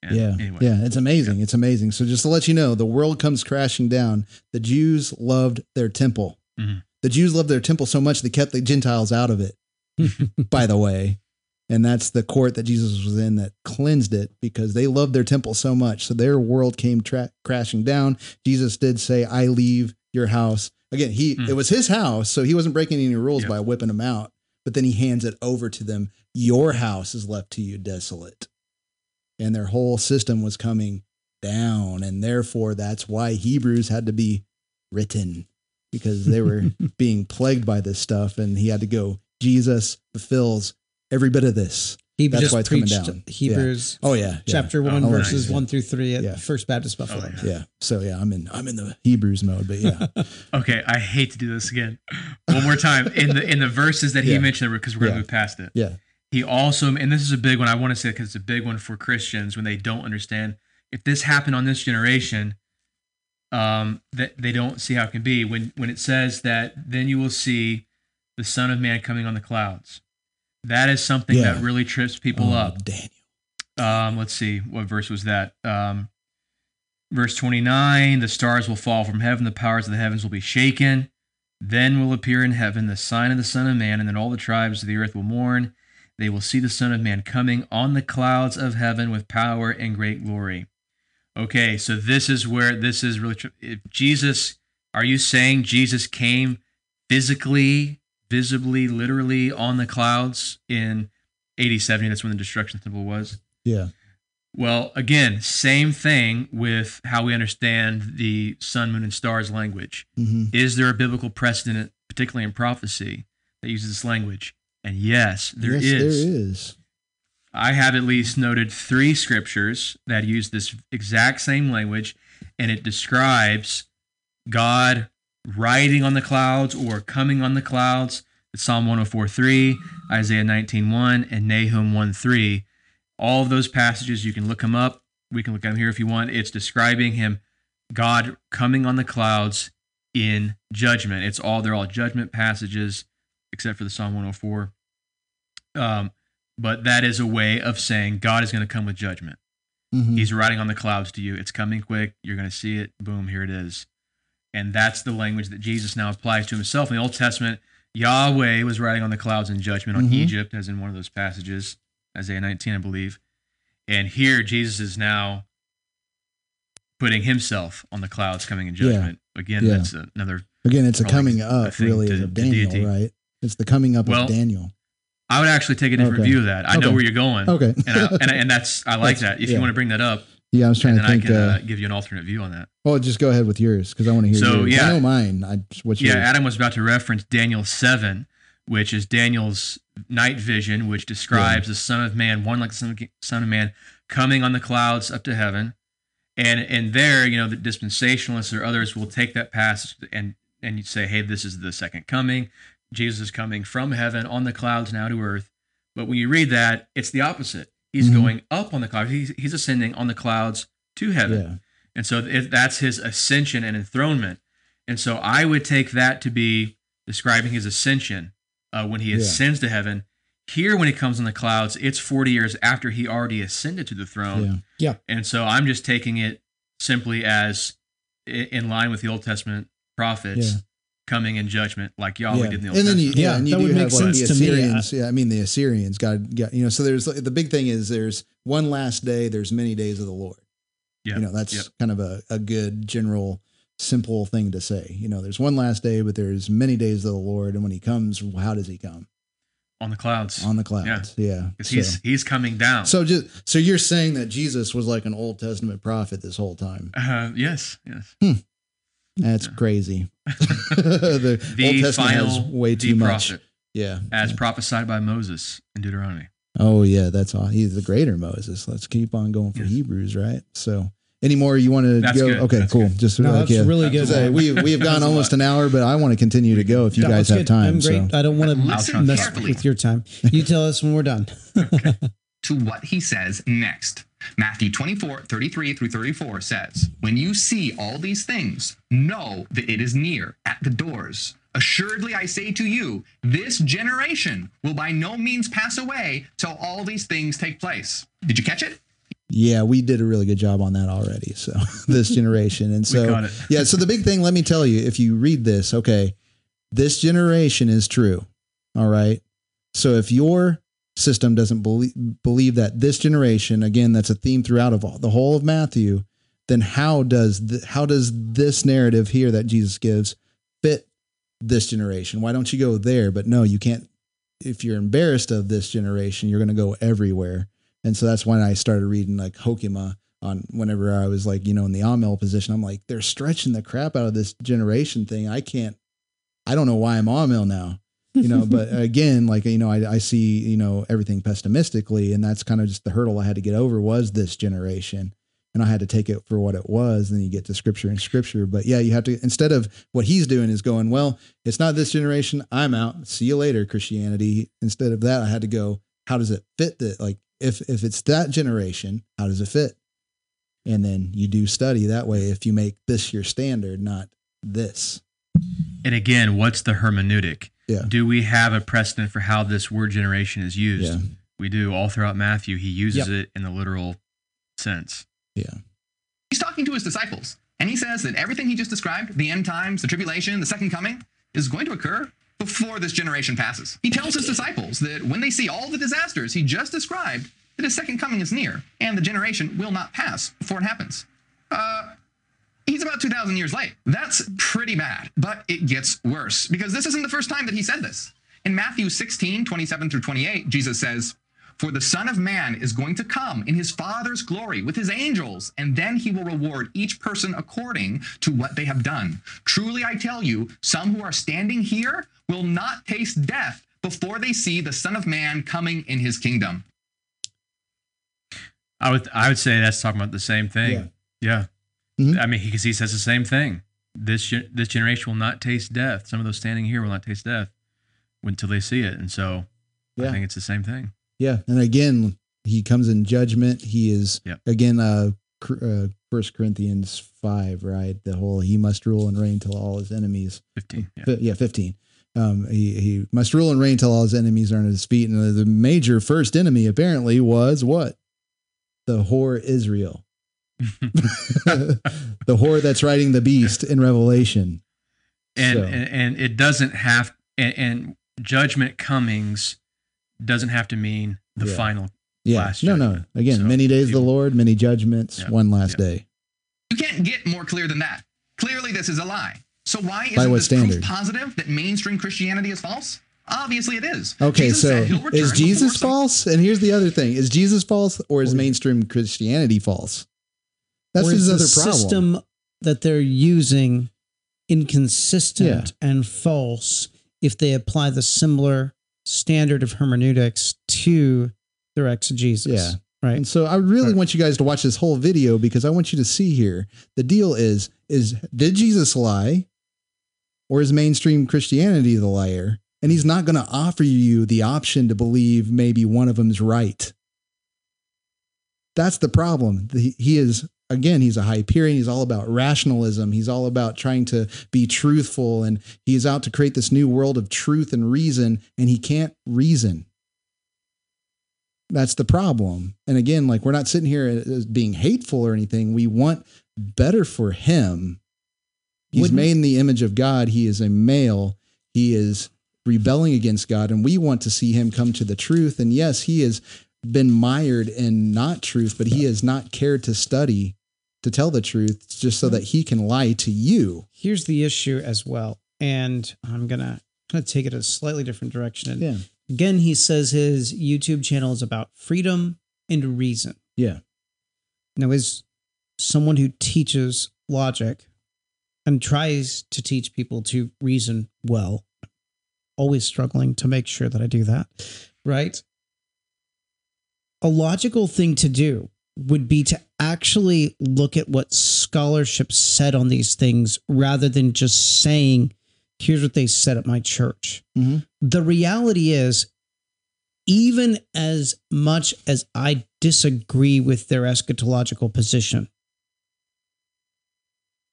And anyway. Yeah, it's amazing. Yeah. It's amazing. So just to let you know, the world comes crashing down. The Jews loved their temple. Mm-hmm. The Jews loved their temple so much they kept the Gentiles out of it, by the way. And that's the court that Jesus was in that cleansed it, because they loved their temple so much. So their world came crashing down. Jesus did say, I leave your house. Again, it was his house, so he wasn't breaking any rules by whipping them out. But then he hands it over to them. Your house is left to you desolate. And their whole system was coming down. And therefore, that's why Hebrews had to be written, because they were being plagued by this stuff. And he had to go, Jesus fulfills every bit of this. He That's just why it's coming down. Hebrews. Yeah. Oh yeah. Chapter 1, verses 1-3 at First Baptist Buffalo. Oh, yeah. So I'm in the Hebrews mode, but yeah. Okay. I hate to do this again. One more time in the verses that he mentioned, because we're going to move past it. Yeah. He also, and this is a big one. I want to say, because it's a big one for Christians when they don't understand, if this happened on this generation, that they don't see how it can be when it says that, then you will see the Son of Man coming on the clouds. That is something that really trips people up. Daniel. Let's see. What verse was that? Verse 29, the stars will fall from heaven. The powers of the heavens will be shaken. Then will appear in heaven the sign of the Son of Man, and then all the tribes of the earth will mourn. They will see the Son of Man coming on the clouds of heaven with power and great glory. Okay, so this is where this is really... If Jesus, are you saying Jesus came physically, visibly, literally on the clouds in AD 70. That's when the destruction of the temple was. Yeah. Well, again, same thing with how we understand the sun, moon, and stars language. Mm-hmm. Is there a biblical precedent, particularly in prophecy, that uses this language? And yes, there is. I have at least noted 3 scriptures that use this exact same language, and it describes God riding on the clouds or coming on the clouds. It's Psalm 104:3, Isaiah 19:1, and Nahum 1:3. All of those passages, you can look them up. We can look them here if you want. It's describing him, God coming on the clouds in judgment. They're all judgment passages, except for the Psalm 104. But that is a way of saying God is going to come with judgment. Mm-hmm. He's riding on the clouds to you. It's coming quick. You're going to see it. Boom, here it is. And that's the language that Jesus now applies to himself. In the Old Testament, Yahweh was riding on the clouds in judgment on Egypt, as in one of those passages, Isaiah 19, I believe. And here, Jesus is now putting himself on the clouds coming in judgment. Yeah. Again, that's another... Again, it's a coming up, really, of Daniel, right? It's the coming up of Daniel. I would actually take a different view of that. I know where you're going. Okay. And I like that. If you want to bring that up, yeah, I was trying to think. And I can give you an alternate view on that. Well, just go ahead with yours, because I want to hear yours. Yeah, I know mine. Adam was about to reference Daniel 7, which is Daniel's night vision, which describes the Son of Man, one like the Son of Man, coming on the clouds up to heaven. And there, the dispensationalists or others will take that passage and you say, hey, this is the second coming. Jesus is coming from heaven on the clouds now to earth. But when you read that, it's the opposite. He's going up on the clouds. He's ascending on the clouds to heaven. Yeah. And so that's his ascension and enthronement. And so I would take that to be describing his ascension when he ascends to heaven. Here, when he comes on the clouds, it's 40 years after he already ascended to the throne. Yeah. And so I'm just taking it simply as in line with the Old Testament prophets coming in judgment like Yahweh did in the Old Testament. And you that would make sense to me. I mean, the Assyrians, God, you know, so there's the big thing is there's one last day, there's many days of the Lord. Yeah. You know, that's kind of a good general, simple thing to say. You know, there's one last day, but there's many days of the Lord. And when he comes, how does he come? On the clouds. On the clouds. Yeah. Because he's coming down. So so you're saying that Jesus was like an Old Testament prophet this whole time. Yes. Hmm. That's crazy. the Old Testament has way too much. Yeah. As prophesied by Moses in Deuteronomy. Oh yeah, that's all. He's the greater Moses. Let's keep on going for Hebrews, right? So any more you want to go? Good. Okay, that's cool. Good. Just really good. We have gone almost an hour, but I want to continue to go if you guys have time. I'm great. I don't want to mess with your time. You tell us when we're done. Okay. To what he says next. Matthew 24:33-34 says, "When you see all these things, know that it is near, at the doors. Assuredly, I say to you, this generation will by no means pass away till all these things take place." Did you catch it? Yeah, we did a really good job on that already. So this generation. And so, we got it. Yeah, so the big thing, let me tell you, if you read this, okay, this generation is true. All right. So if your system doesn't believe that this generation, again, that's a theme throughout of all the whole of Matthew, then how does this narrative here that Jesus gives fit this generation? Why don't you go there? But no, you can't. If you're embarrassed of this generation, you're going to go everywhere. And so that's when I started reading like Hokema on whenever I was like, you know, in the Amel position, I'm like, they're stretching the crap out of this generation thing. I don't know why I'm Amel now, you know, but again, like, you know, I see, you know, everything pessimistically, and that's kind of just the hurdle I had to get over was this generation. And I had to take it for what it was. And then you get to scripture and scripture, but yeah, you have to, instead of what he's doing is going, well, it's not this generation. I'm out. See you later, Christianity. Instead of that, I had to go, how does it fit that? Like, if it's that generation, how does it fit? And then you do study that way if you make this your standard, not this. And again, what's the hermeneutic? Yeah. Do we have a precedent for how this word generation is used? Yeah. We do. All throughout Matthew, he uses it in the literal sense. Yeah. He's talking to his disciples, and he says that everything he just described, the end times, the tribulation, the second coming, is going to occur before this generation passes. He tells his disciples that when they see all the disasters he just described, that his second coming is near, and the generation will not pass before it happens. He's about 2,000 years late. That's pretty bad, but it gets worse, because this isn't the first time that he said this. In Matthew 16:27-28, Jesus says, "For the Son of Man is going to come in his Father's glory with his angels, and then he will reward each person according to what they have done. Truly, I tell you, some who are standing here will not taste death before they see the Son of Man coming in his kingdom." I would say that's talking about the same thing. Yeah. Mm-hmm. I mean, because he says the same thing. This generation will not taste death. Some of those standing here will not taste death until they see it. And so I think it's the same thing. Yeah. And again, he comes in judgment. He is, again, 1 Corinthians 5, right? The whole, he must rule and reign till all his enemies. 15. Yeah. 15. He must rule and reign till all his enemies are under his feet. And the major first enemy apparently was what? The whore Israel. The whore that's riding the beast in Revelation. And it doesn't have, and judgment comings doesn't have to mean the final last judgment. No. Again, so, many days of the Lord, many judgments, one last day. You can't get more clear than that. Clearly, this is a lie. So why isn't this proof positive that mainstream Christianity is false? Obviously, it is. Okay, so is Jesus false? And here's the other thing. Is Jesus false or is mainstream Christianity false? That's his other problem. The system that they're using inconsistent and false if they apply the similar standard of hermeneutics to their exegesis. Yeah. Right. And so I really want you guys to watch this whole video because I want you to see here. The deal is did Jesus lie or is mainstream Christianity the liar? And he's not going to offer you the option to believe maybe one of them's right. That's the problem. He is, again, he's a Hyperion. He's all about rationalism. He's all about trying to be truthful. And he's out to create this new world of truth and reason. And he can't reason. That's the problem. And again, like we're not sitting here as being hateful or anything. We want better for him. He's made in the image of God. He is a male. He is rebelling against God, and we want to see him come to the truth. And yes, he has been mired in not truth, but he has not cared to study to tell the truth just so that he can lie to you. Here's the issue as well. And I'm going to kind of take it a slightly different direction. And again, he says his YouTube channel is about freedom and reason. Yeah. Now, as someone who teaches logic and tries to teach people to reason well, always struggling to make sure that I do that, right? A logical thing to do would be to actually look at what scholarship said on these things rather than just saying, here's what they said at my church. Mm-hmm. The reality is, even as much as I disagree with their eschatological position,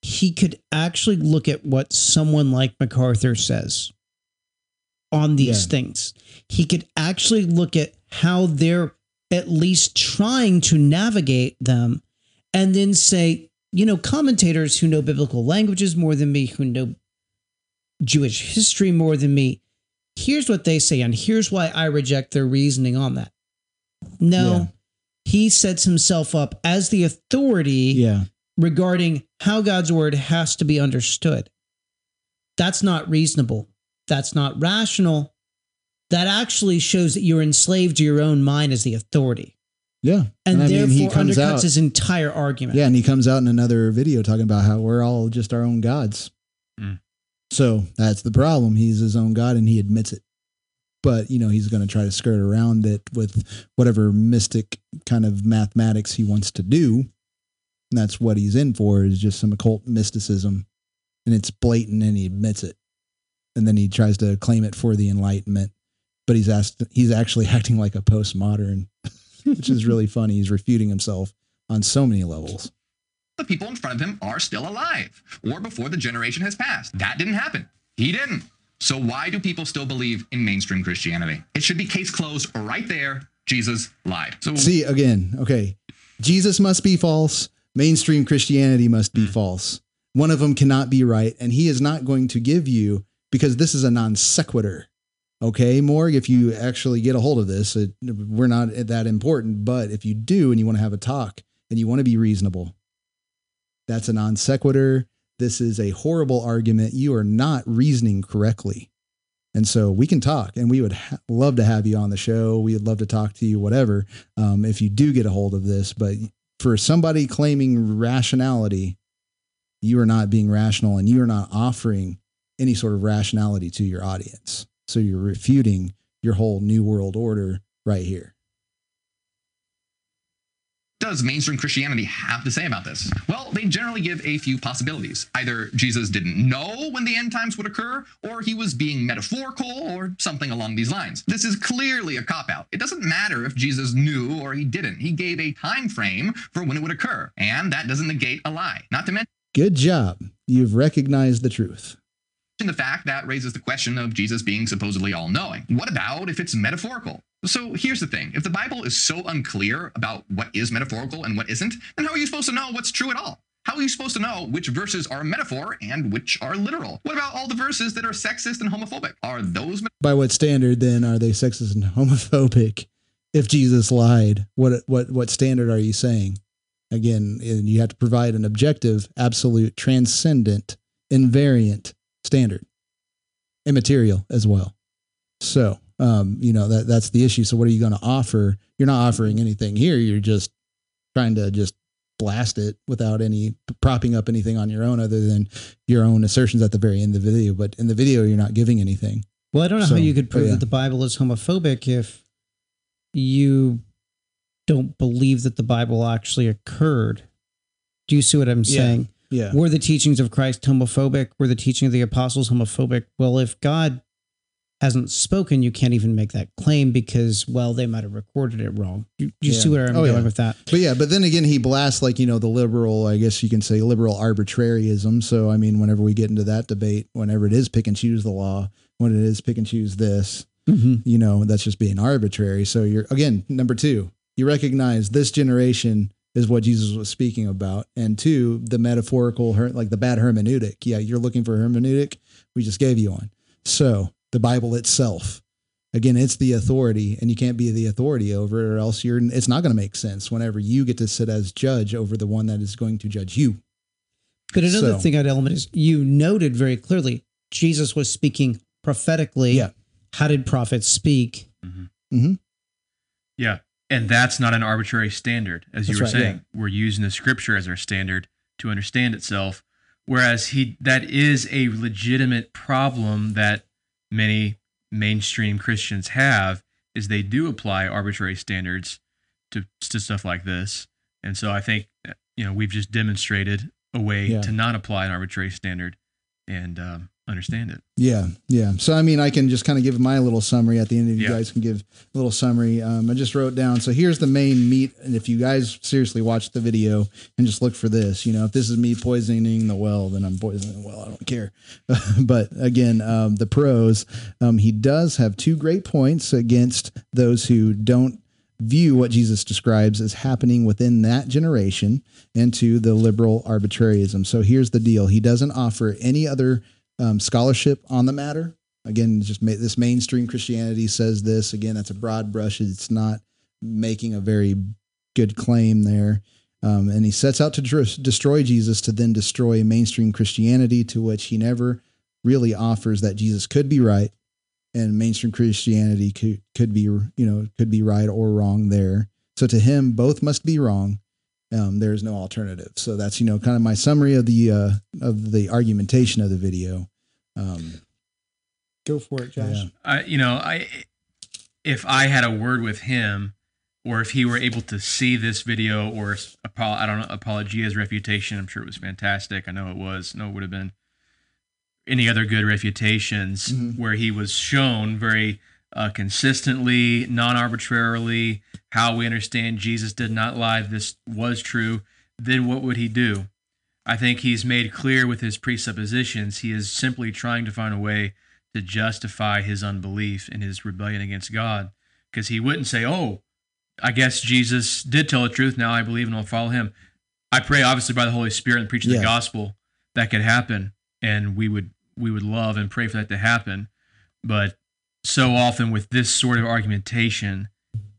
he could actually look at what someone like MacArthur says on these things. He could actually look at how they're at least trying to navigate them, and then say, you know, commentators who know biblical languages more than me, who know Jewish history more than me, here's what they say, and here's why I reject their reasoning on that. No, he sets himself up as the authority regarding how God's word has to be understood. That's not reasonable. That's not rational. That actually shows that you're enslaved to your own mind as the authority. Yeah. And therefore he undercuts his entire argument. Yeah, and he comes out in another video talking about how we're all just our own gods. Mm. So that's the problem. He's his own God and he admits it. But, you know, he's going to try to skirt around it with whatever mystic kind of mathematics he wants to do. And that's what he's in for, is just some occult mysticism. And it's blatant and he admits it. And then he tries to claim it for the Enlightenment. But he's actually acting like a postmodern, which is really funny. He's refuting himself on so many levels. The people in front of him are still alive or before the generation has passed. That didn't happen. He didn't. So why do people still believe in mainstream Christianity? It should be case closed right there. Jesus lied. So see, again, okay, Jesus must be false. Mainstream Christianity must be false. One of them cannot be right. And he is not going to give you, because this is a non sequitur. Okay, Morgue, if you actually get a hold of this, we're not that important, but if you do and you want to have a talk and you want to be reasonable, that's a non sequitur. This is a horrible argument. You are not reasoning correctly. And so we can talk, and we would love to have you on the show. We would love to talk to you, whatever, if you do get a hold of this. But for somebody claiming rationality, you are not being rational, and you are not offering any sort of rationality to your audience. So you're refuting your whole New World Order right here. What does mainstream Christianity have to say about this? Well, they generally give a few possibilities. Either Jesus didn't know when the end times would occur, or he was being metaphorical, or something along these lines. This is clearly a cop-out. It doesn't matter if Jesus knew or he didn't. He gave a time frame for when it would occur, and that doesn't negate a lie. Not to mention... Good job. You've recognized the truth. And the fact that raises the question of Jesus being supposedly all-knowing. What about if it's metaphorical? So here's the thing. If the Bible is so unclear about what is metaphorical and what isn't, then how are you supposed to know what's true at all? How are you supposed to know which verses are metaphor and which are literal? What about all the verses that are sexist and homophobic? Are those... By what standard, then, are they sexist and homophobic? If Jesus lied, what standard are you saying? Again, you have to provide an objective, absolute, transcendent, invariant standard, immaterial as well. So, you know, that's the issue. So what are you going to offer? You're not offering anything here. You're just trying to just blast it without any propping up anything on your own, other than your own assertions at the very end of the video. But in the video, you're not giving anything. Well, I don't know how you could prove that the Bible is homophobic if you don't believe that the Bible actually occurred. Do you see what I'm saying? Yeah. Were the teachings of Christ homophobic? Were the teaching of the apostles homophobic? Well, if God hasn't spoken, you can't even make that claim because, well, they might have recorded it wrong. You see where I'm going with that. But then again, he blasts, like, you know, the liberal, I guess you can say liberal arbitraryism. So, I mean, whenever we get into that debate, whenever it is pick and choose the law, when it is pick and choose this, you know, that's just being arbitrary. So you're, again, number two, you recognize this generation is what Jesus was speaking about. And two, the metaphorical, like the bad hermeneutic. Yeah, you're looking for a hermeneutic. We just gave you one. So the Bible itself, again, it's the authority, and you can't be the authority over it, or else it's not going to make sense whenever you get to sit as judge over the one that is going to judge you. But another thing I'd element is you noted very clearly, Jesus was speaking prophetically. Yeah. How did prophets speak? Mm-hmm. Mm-hmm. Yeah. And that's not an arbitrary standard, as you were saying. Yeah. We're using the scripture as our standard to understand itself, whereas that is a legitimate problem that many mainstream Christians have, is they do apply arbitrary standards to stuff like this. And so I think, we've just demonstrated a way to not apply an arbitrary standard and understand it. Yeah. Yeah. So, I can just kind of give my little summary at the end. If you guys can give a little summary. I just wrote down. So here's the main meat. And if you guys seriously watch the video and just look for this, if this is me poisoning the well, then I'm poisoning the well. I don't care. But again, the pros, he does have two great points against those who don't view what Jesus describes as happening within that generation into the liberal arbitrarism. So here's the deal. He doesn't offer any other scholarship on the matter. Again, this mainstream Christianity says this. Again, that's a broad brush. It's not making a very good claim there. And he sets out to destroy Jesus, to then destroy mainstream Christianity, to which he never really offers that Jesus could be right and mainstream Christianity could be, could be right or wrong there. So to him, both must be wrong. There is no alternative. So that's, kind of my summary of the argumentation of the video. Go for it, Josh. Yeah. If I had a word with him, or if he were able to see this video, or I don't know, Apologia's refutation, I'm sure it was fantastic. I know it was. No, it would have been any other good refutations where he was shown very consistently, non-arbitrarily, how we understand Jesus did not lie, this was true, then what would he do? I think he's made clear with his presuppositions, he is simply trying to find a way to justify his unbelief and his rebellion against God, because he wouldn't say, oh, I guess Jesus did tell the truth, now I believe and I'll follow him. I pray, obviously, by the Holy Spirit and preaching the gospel, that could happen, and we would love and pray for that to happen, but so often with this sort of argumentation,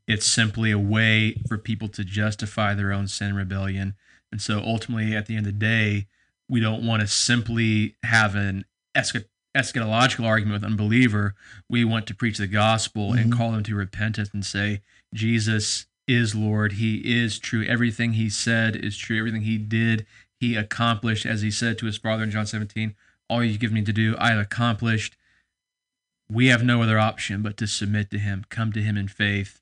it's simply a way for people to justify their own sin and rebellion. And so ultimately, at the end of the day, we don't want to simply have an eschatological argument with an unbeliever. We want to preach the gospel and call them to repentance and say, Jesus is Lord. He is true. Everything he said is true. Everything he did, he accomplished. As he said to his father in John 17, all you've given me to do, I have accomplished. We have no other option but to submit to him, come to him in faith.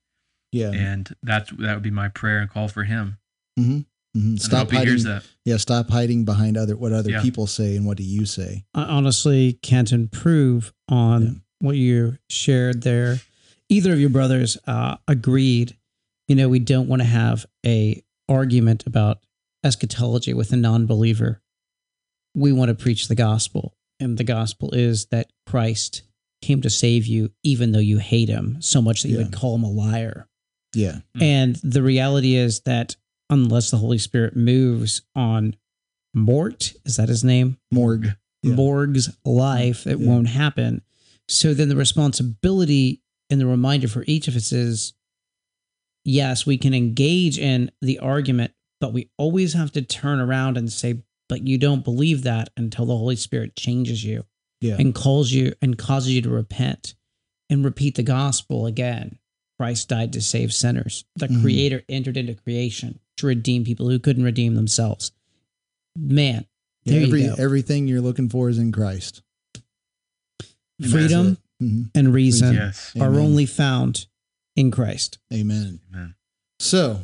Yeah. And that would be my prayer and call for him. Mm-hmm. Mm-hmm. Stop hiding. He hears that. Yeah. Stop hiding behind what other people say and what do you say. I honestly can't improve on what you shared there. Either of your brothers agreed. We don't want to have a argument about eschatology with a non-believer. We want to preach the gospel, and the gospel is that Christ came to save you, even though you hate him so much that you would call him a liar. Yeah. And the reality is that unless the Holy Spirit moves on Mort, is that his name? Morgue. Yeah. Morgue's life, it won't happen. So then the responsibility and the reminder for each of us is, yes, we can engage in the argument, but we always have to turn around and say, but you don't believe that, until the Holy Spirit changes you. Yeah. And calls you and causes you to repent and repeat the gospel again. Christ died to save sinners. The creator entered into creation to redeem people who couldn't redeem themselves. Man, there you go. Everything you're looking for is in Christ. Freedom and reason are only found in Christ. Amen. So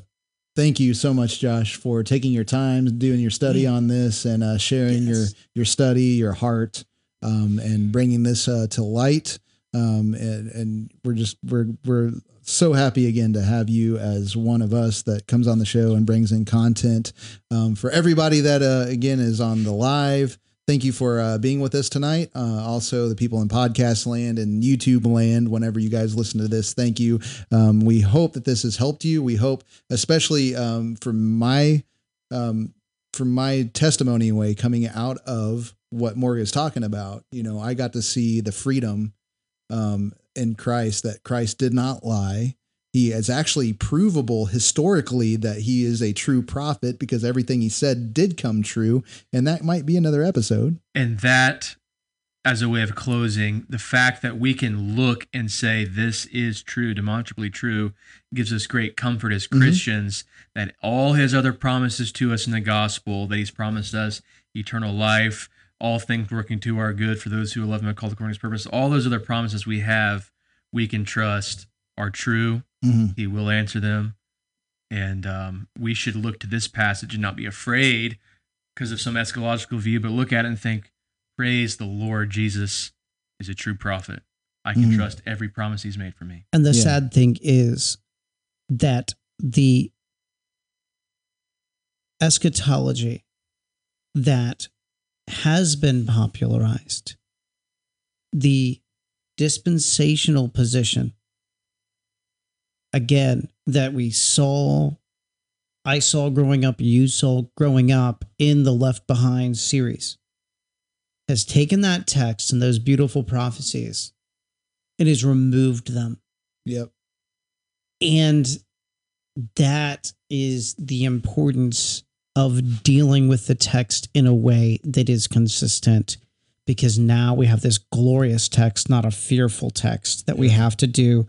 thank you so much, Josh, for taking your time, doing your study on this, and sharing your study, your heart. And bringing this to light, and we're so happy again to have you as one of us that comes on the show and brings in content for everybody that again is on the live. Thank you for being with us tonight. Also, the people in podcast land and YouTube land, whenever you guys listen to this, thank you. We hope that this has helped you. We hope, especially from my testimony anyway, coming out of what Morgue is talking about, you know, I got to see the freedom in Christ, that Christ did not lie. He is actually provable historically that he is a true prophet because everything he said did come true. And that might be another episode. And that, as a way of closing, the fact that we can look and say this is true, demonstrably true, gives us great comfort as Christians, mm-hmm. that all his other promises to us in the gospel, that he's promised us eternal life, all things working to our good for those who love him and called according to his purpose, all those other promises we have, we can trust are true. Mm-hmm. He will answer them. And we should look to this passage and not be afraid because of some eschatological view, but look at it and think, praise the Lord, Jesus is a true prophet. I can mm-hmm. trust every promise he's made for me. And the sad thing is that the eschatology that has been popularized, the dispensational position, again, that we saw, I saw growing up, you saw growing up in the Left Behind series, has taken that text and those beautiful prophecies and has removed them. Yep. And that is the importance of dealing with the text in a way that is consistent, because now we have this glorious text, not a fearful text that we have to do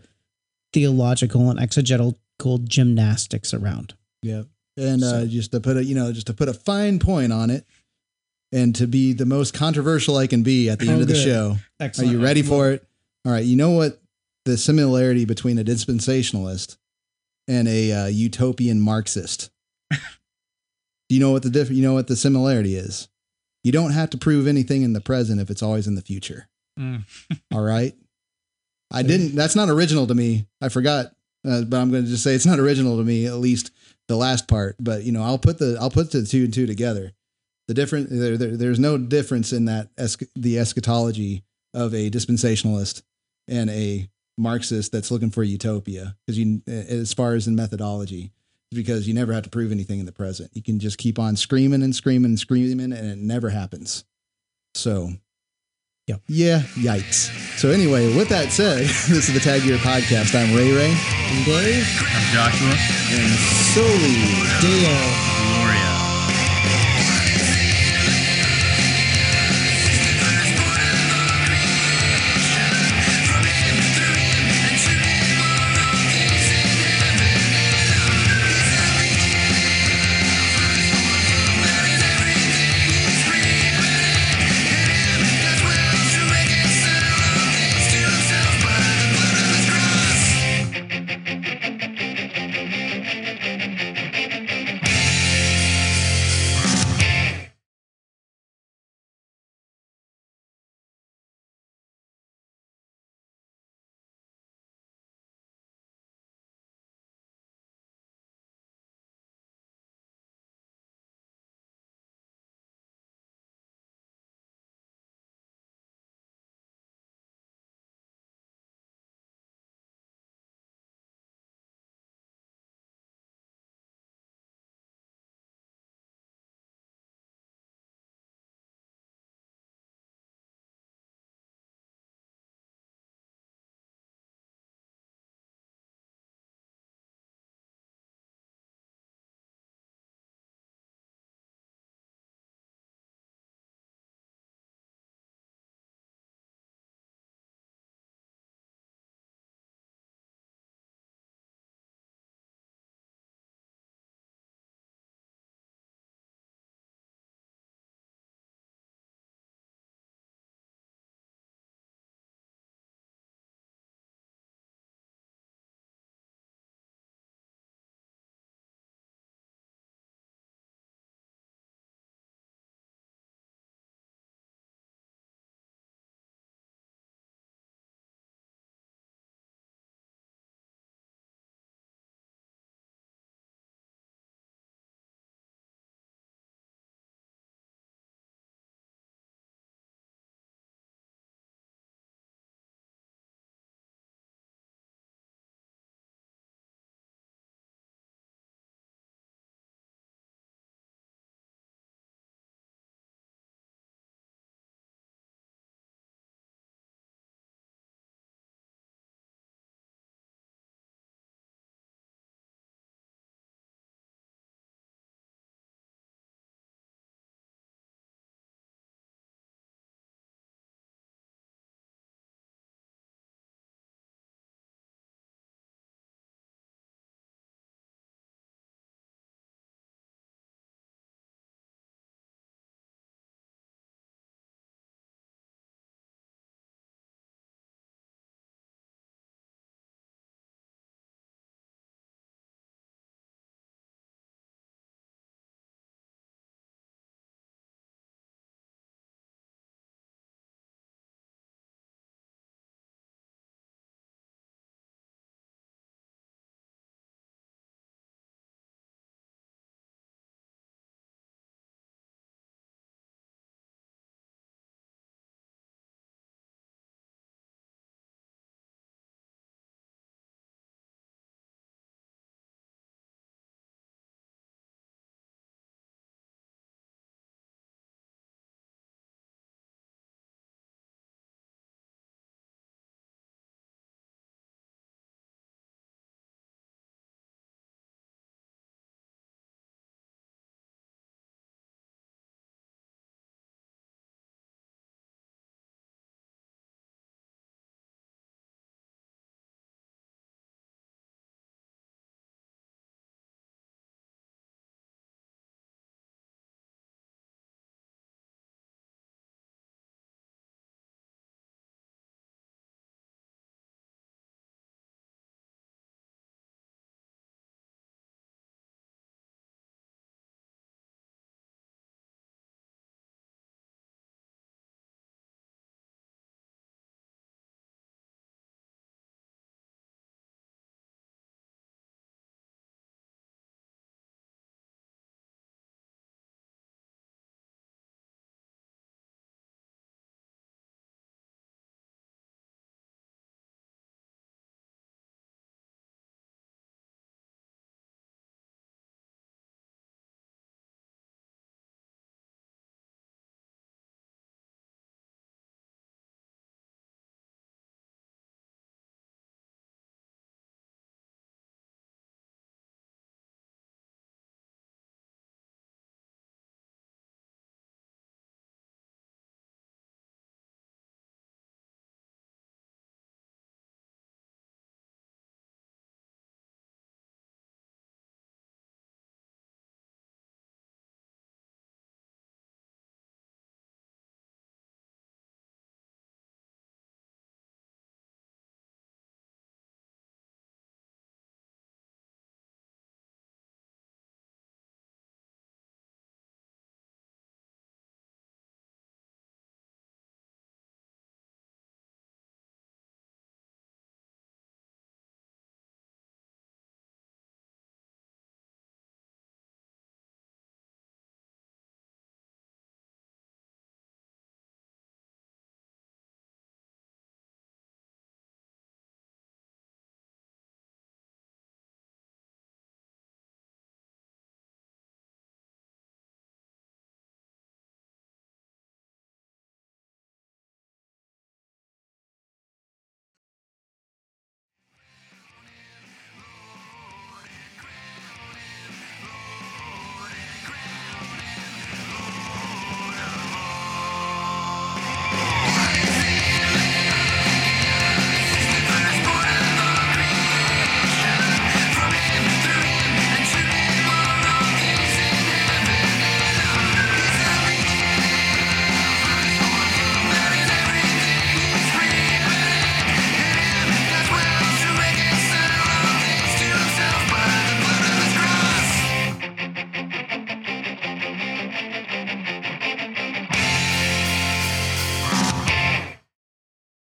theological and exegetical gymnastics around. Yeah. And just to put a fine point on it and to be the most controversial I can be at the end of the show. Excellent. Are you ready for it? All right. You know what the similarity between a dispensationalist and a utopian Marxist? Do you know what the the similarity is? You don't have to prove anything in the present if it's always in the future. Mm. All right. That's not original to me. I forgot, but I'm going to just say it's not original to me, at least the last part. But, you know, I'll put the two and two together. The difference, there's no difference in that the eschatology of a dispensationalist and a Marxist that's looking for utopia, because as far as in methodology, because you never have to prove anything in the present. You can just keep on screaming and screaming and screaming, and it never happens. So. Yeah, yikes. So anyway, with that said, this is the Tag Your It Podcast. I'm Ray. I'm Dave. I'm Joshua. And Soli Deo.